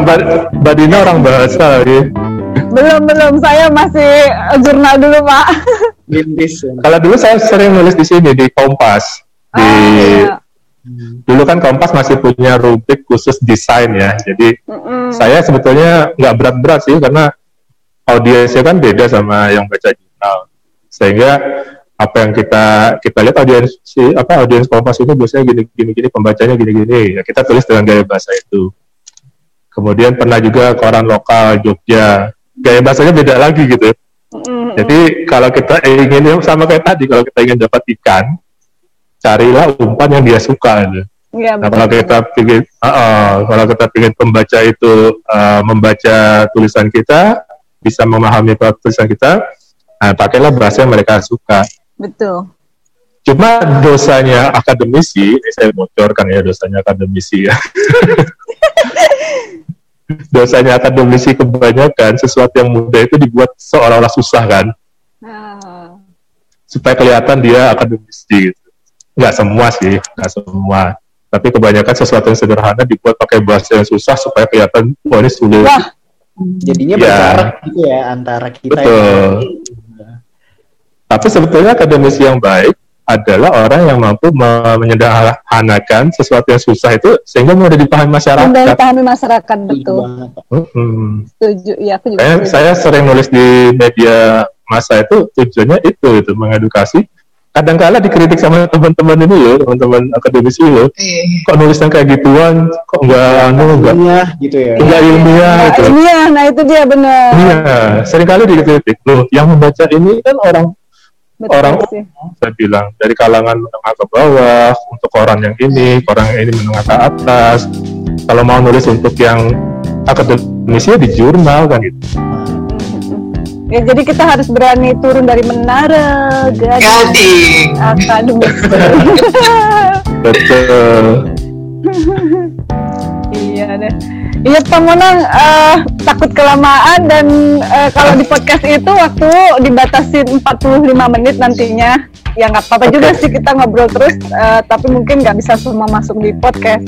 Mbak Dina orang bahasa ya. Belum, saya masih jurnal dulu Pak. Kalau dulu saya sering nulis di sini di Kompas. Iya. Dulu kan Kompas masih punya rubrik khusus desain ya. Jadi saya sebetulnya nggak berat-berat sih, karena audiensnya kan beda sama yang baca jurnal. Sehingga apa yang kita lihat audiens Kompas itu biasanya gini, pembacanya gini. Ya, kita tulis dengan gaya bahasa itu. Kemudian pernah juga koran lokal Jogja. Gaya bahasanya beda lagi gitu. Jadi kalau kita ingin sama kayak tadi, kalau kita ingin dapat ikan, carilah umpan yang dia suka. Gitu. Ya, nah, kalau kita ingin pembaca itu membaca tulisan kita, bisa memahami tulisan kita, nah, pakailah bahasa yang mereka suka. Betul. Cuma dosanya akademisi, saya bocorkan ya dosanya akademisi ya. Dosanya akademisi kebanyakan sesuatu yang mudah itu dibuat seolah-olah susah kan, supaya kelihatan dia akademisi gitu. Nggak semua, tapi kebanyakan sesuatu yang sederhana dibuat pakai bahasa yang susah supaya kelihatan ini sulit. Wah, jadinya berjarak gitu ya antara kita. Betul. Yang... Tapi sebetulnya akademisi yang baik adalah orang yang mampu menyederhanakan sesuatu yang susah itu sehingga mudah dipahami masyarakat. Mudah dipahami masyarakat, betul. Setuju, ya aku juga. Saya sering nulis di media massa itu tujuannya itu mengedukasi. Kadang-kala dikritik sama teman-teman ini ya, teman-teman akademisi ya. Kok nulisnya kayak gituan, kok enggak ilmiah gitu ya. Enggak ilmiah gitu. Iya, nah itu dia benar. Iya, seringkali dikritik. Loh, yang membaca ini kan orang Betul, orang umum, saya bilang dari kalangan menengah ke bawah, untuk orang yang ini menengah ke atas. Kalau mau nulis untuk yang akademisnya di jurnal kan gitu. Ya, jadi kita harus berani turun dari menara gading akademis. Betul. Iya deh. Iya Pamonang, takut kelamaan dan kalau di podcast itu waktu dibatasin 45 menit nantinya. Ya nggak apa-apa juga sih kita ngobrol terus, tapi mungkin nggak bisa semua masuk di podcast.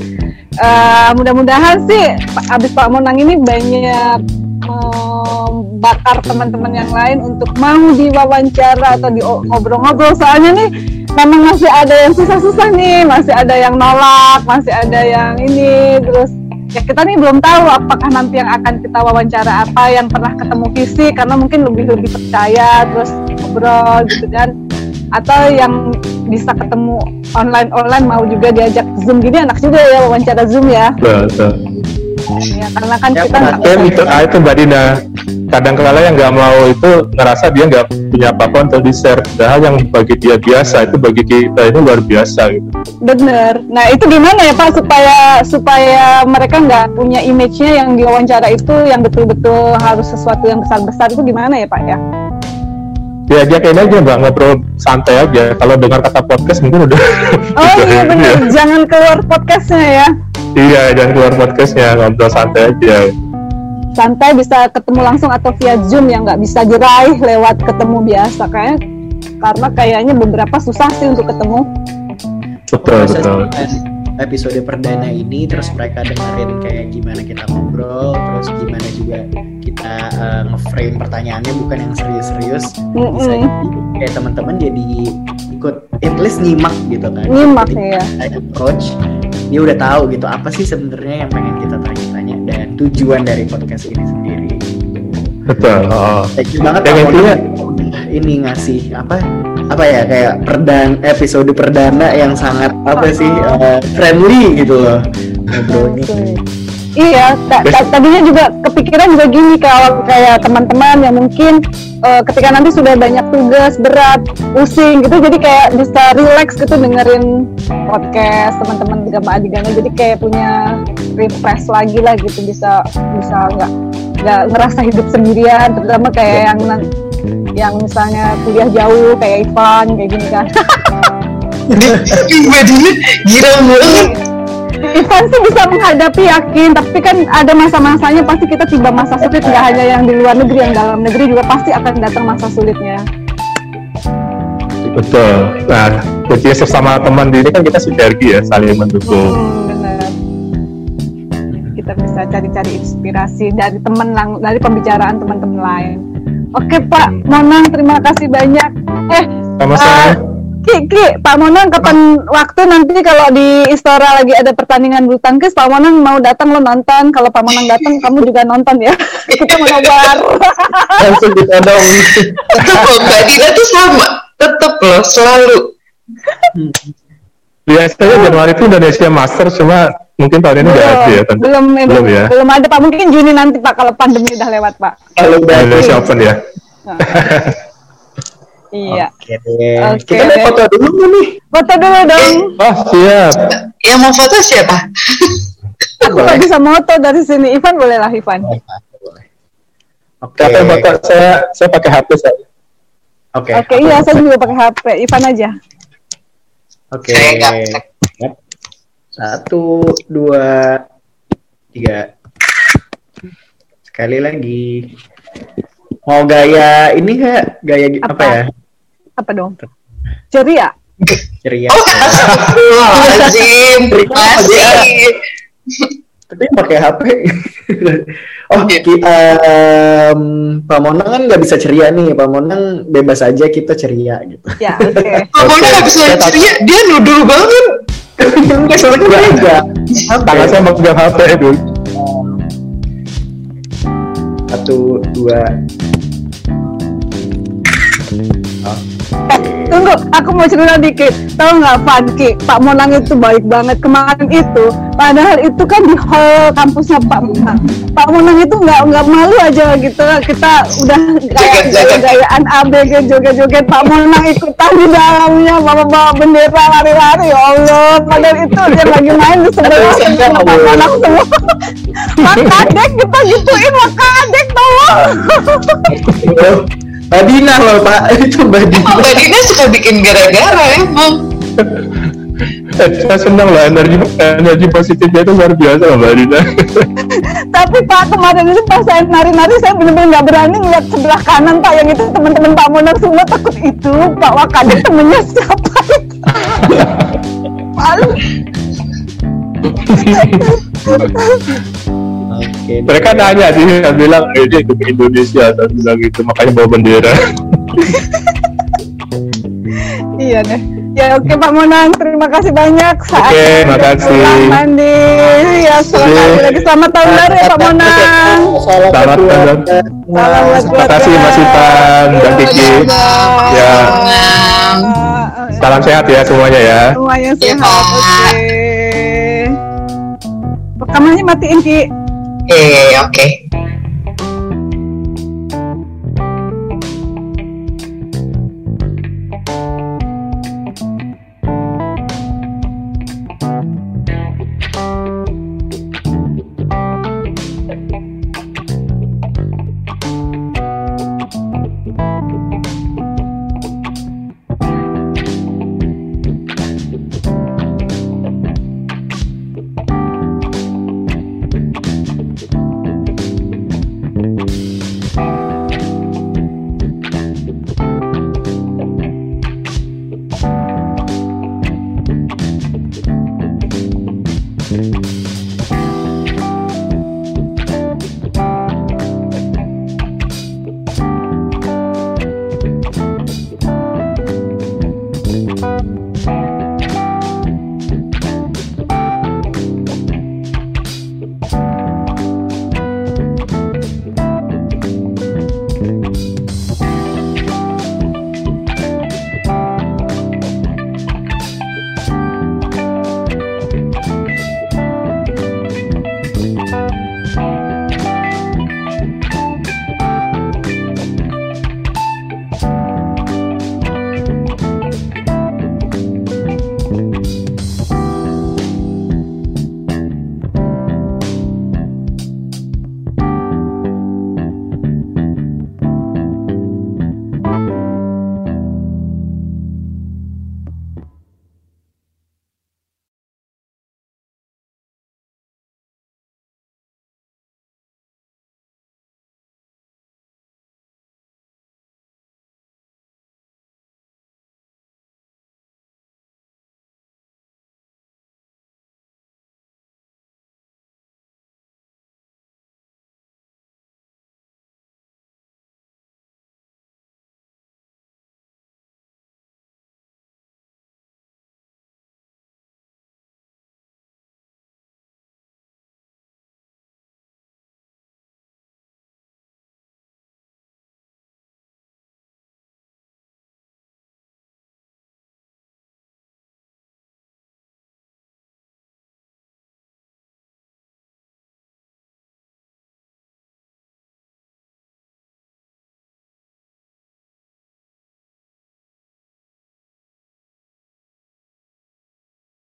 Mudah-mudahan sih abis Pamonang ini banyak membakar teman-teman yang lain untuk mau diwawancara atau di ngobrol-ngobrol. Soalnya nih memang masih ada yang susah-susah nih, masih ada yang nolak, masih ada yang ini terus. Ya kita nih belum tahu apakah nanti yang akan kita wawancara apa yang pernah ketemu fisik karena mungkin lebih percaya terus ngobrol gitu kan, atau yang bisa ketemu online mau juga diajak Zoom gini, enak juga ya wawancara Zoom ya. Betul. Ya, karena kan ya, kita itu Mbak Dina, kadang-kadang yang nggak mau itu ngerasa dia nggak punya apa-apa untuk di-share, padahal yang bagi dia biasa itu bagi kita itu luar biasa gitu. Bener. Nah itu gimana ya Pak supaya mereka nggak punya image-nya yang diwawancara itu yang betul-betul harus sesuatu yang besar-besar, itu gimana ya Pak ya? Ya diajakin aja Mbak, ngobrol santai aja. Kalau dengar kata podcast mungkin udah. Oh iya bener, jangan keluar podcastnya ya. Iya, jangan keluar podcastnya, ngobrol santai aja. Santai bisa ketemu langsung atau via Zoom yang nggak bisa diraih lewat ketemu biasa, karena kayaknya beberapa susah sih untuk ketemu. Betul. Episode perdana ini terus mereka dengerin kayak gimana kita ngobrol, terus gimana juga kita nge-frame pertanyaannya bukan yang serius-serius. Bisa kayak teman-teman jadi ikut at least nyimak gitu kan. Nyimak ya. Approach. Dia udah tahu gitu apa sih sebenarnya yang pengen kita tanya-tanya dan tujuan dari podcast ini sendiri. Betul. Thank you banget ini ngasih apa ya kayak episode perdana yang sangat friendly gitu loh. Iya, tadinya juga kepikiran juga gini kalau kayak teman-teman yang mungkin ketika nanti sudah banyak tugas berat, pusing gitu, jadi kayak bisa relax gitu dengerin podcast teman-teman juga Mbak Adigana, jadi kayak punya refresh lagi lah gitu, bisa nggak ngerasa hidup sendirian, terutama kayak yang misalnya kuliah jauh kayak Ivan kayak gini kan. Jadi gila banget. Ivan sih bisa menghadapi yakin, tapi kan ada masa-masanya pasti kita tiba masa sulit, nggak hanya yang di luar negeri, yang dalam negeri juga pasti akan datang masa sulitnya. Betul. Nah, kerja sama teman ini kan kita sinergi ya, saling mendukung. Benar. Kita bisa cari-cari inspirasi dari teman, dari pembicaraan teman-teman lain. Oke Pak Monang, terima kasih banyak. Sama-sama. Ki, Pak Monang kapan waktu nanti kalau di Istora lagi ada pertandingan bulu tangkis, Pak Monang mau datang lo nonton. Kalau Pak Monang datang, kamu juga nonton ya. Kita mengobar. Langsung ditodong. Tetap loh, Mbak Dina tuh sama. Tetap loh, selalu. Biasanya Januari itu Indonesia Master, cuma mungkin tahun ini nggak ada ya. Belum ada Pak, mungkin Juni nanti Pak kalau pandemi udah lewat Pak. Kalau Indonesia Open ya. Iya. Oke. Kita mau foto dulu nih. Foto dulu dong. Siap. Yang mau foto siapa? Aku nggak bisa foto dari sini. Ivan bolehlah Ivan. Boleh. Oke. Siapa yang foto? Saya pakai HP saya. Oke. Iya saya juga pakai HP. Ivan aja. Oke. 1, 2, 3. Sekali lagi. Mau gaya ini nggak? Gaya apa ya? Apa dong? Ceria. Azim, masih. Tapi pakai HP. Pak Monang kan nggak bisa ceria nih. Pak Monang bebas aja kita ceria gitu. Ya, oke. Pak Monang nggak bisa ceria, dia nudul banget. Nggak sengaja. Tangan saya mau pegang HP dulu. 1, 2. Tunggu, aku mau cerita dikit. Tahu nggak, Panki, Pak Monang itu baik banget. Kemarin itu, padahal itu kan di hall kampusnya Pak Monang. Pak Monang itu nggak malu aja gitu. Kita udah kayak gaya-gayaan ABG, joget-joget. Pak Monang ikutan di dalamnya, bawa-bawa bendera, lari-lari. Ya Allah, padahal itu dia lagi main di sebelah Pak Monang semua. Makadek kita gituin, makadek tolong. Mbak Dina loh, Pak. Itu Mbak Dina. Mbak Dina suka bikin gara-gara emang. Saya senang loh, energi positifnya itu luar biasa loh Mbak Dina. Tapi Pak, kemarin itu pas saya nari-nari, saya benar-benar nggak berani ngeliat sebelah kanan Pak. Yang itu teman-teman Pak Monang semua takut itu. Pak Wakadek temennya siapa itu? Malu. Okay, mereka nanya sih, bilang dia ke Indonesia atau bilang gitu, makanya bawa bendera. Iya deh. Ya oke, Pak Monang, terima kasih banyak. Oke, makasih. Mandi. Ya selamat tahun baru ya Pak Monang. Selamat tahun baru. Terima kasih Mas Ipan dan Kiki. Ya. Salam sehat ya semuanya ya. Semuanya sehat. Oke. Rekamannya matiin Ki. Oke.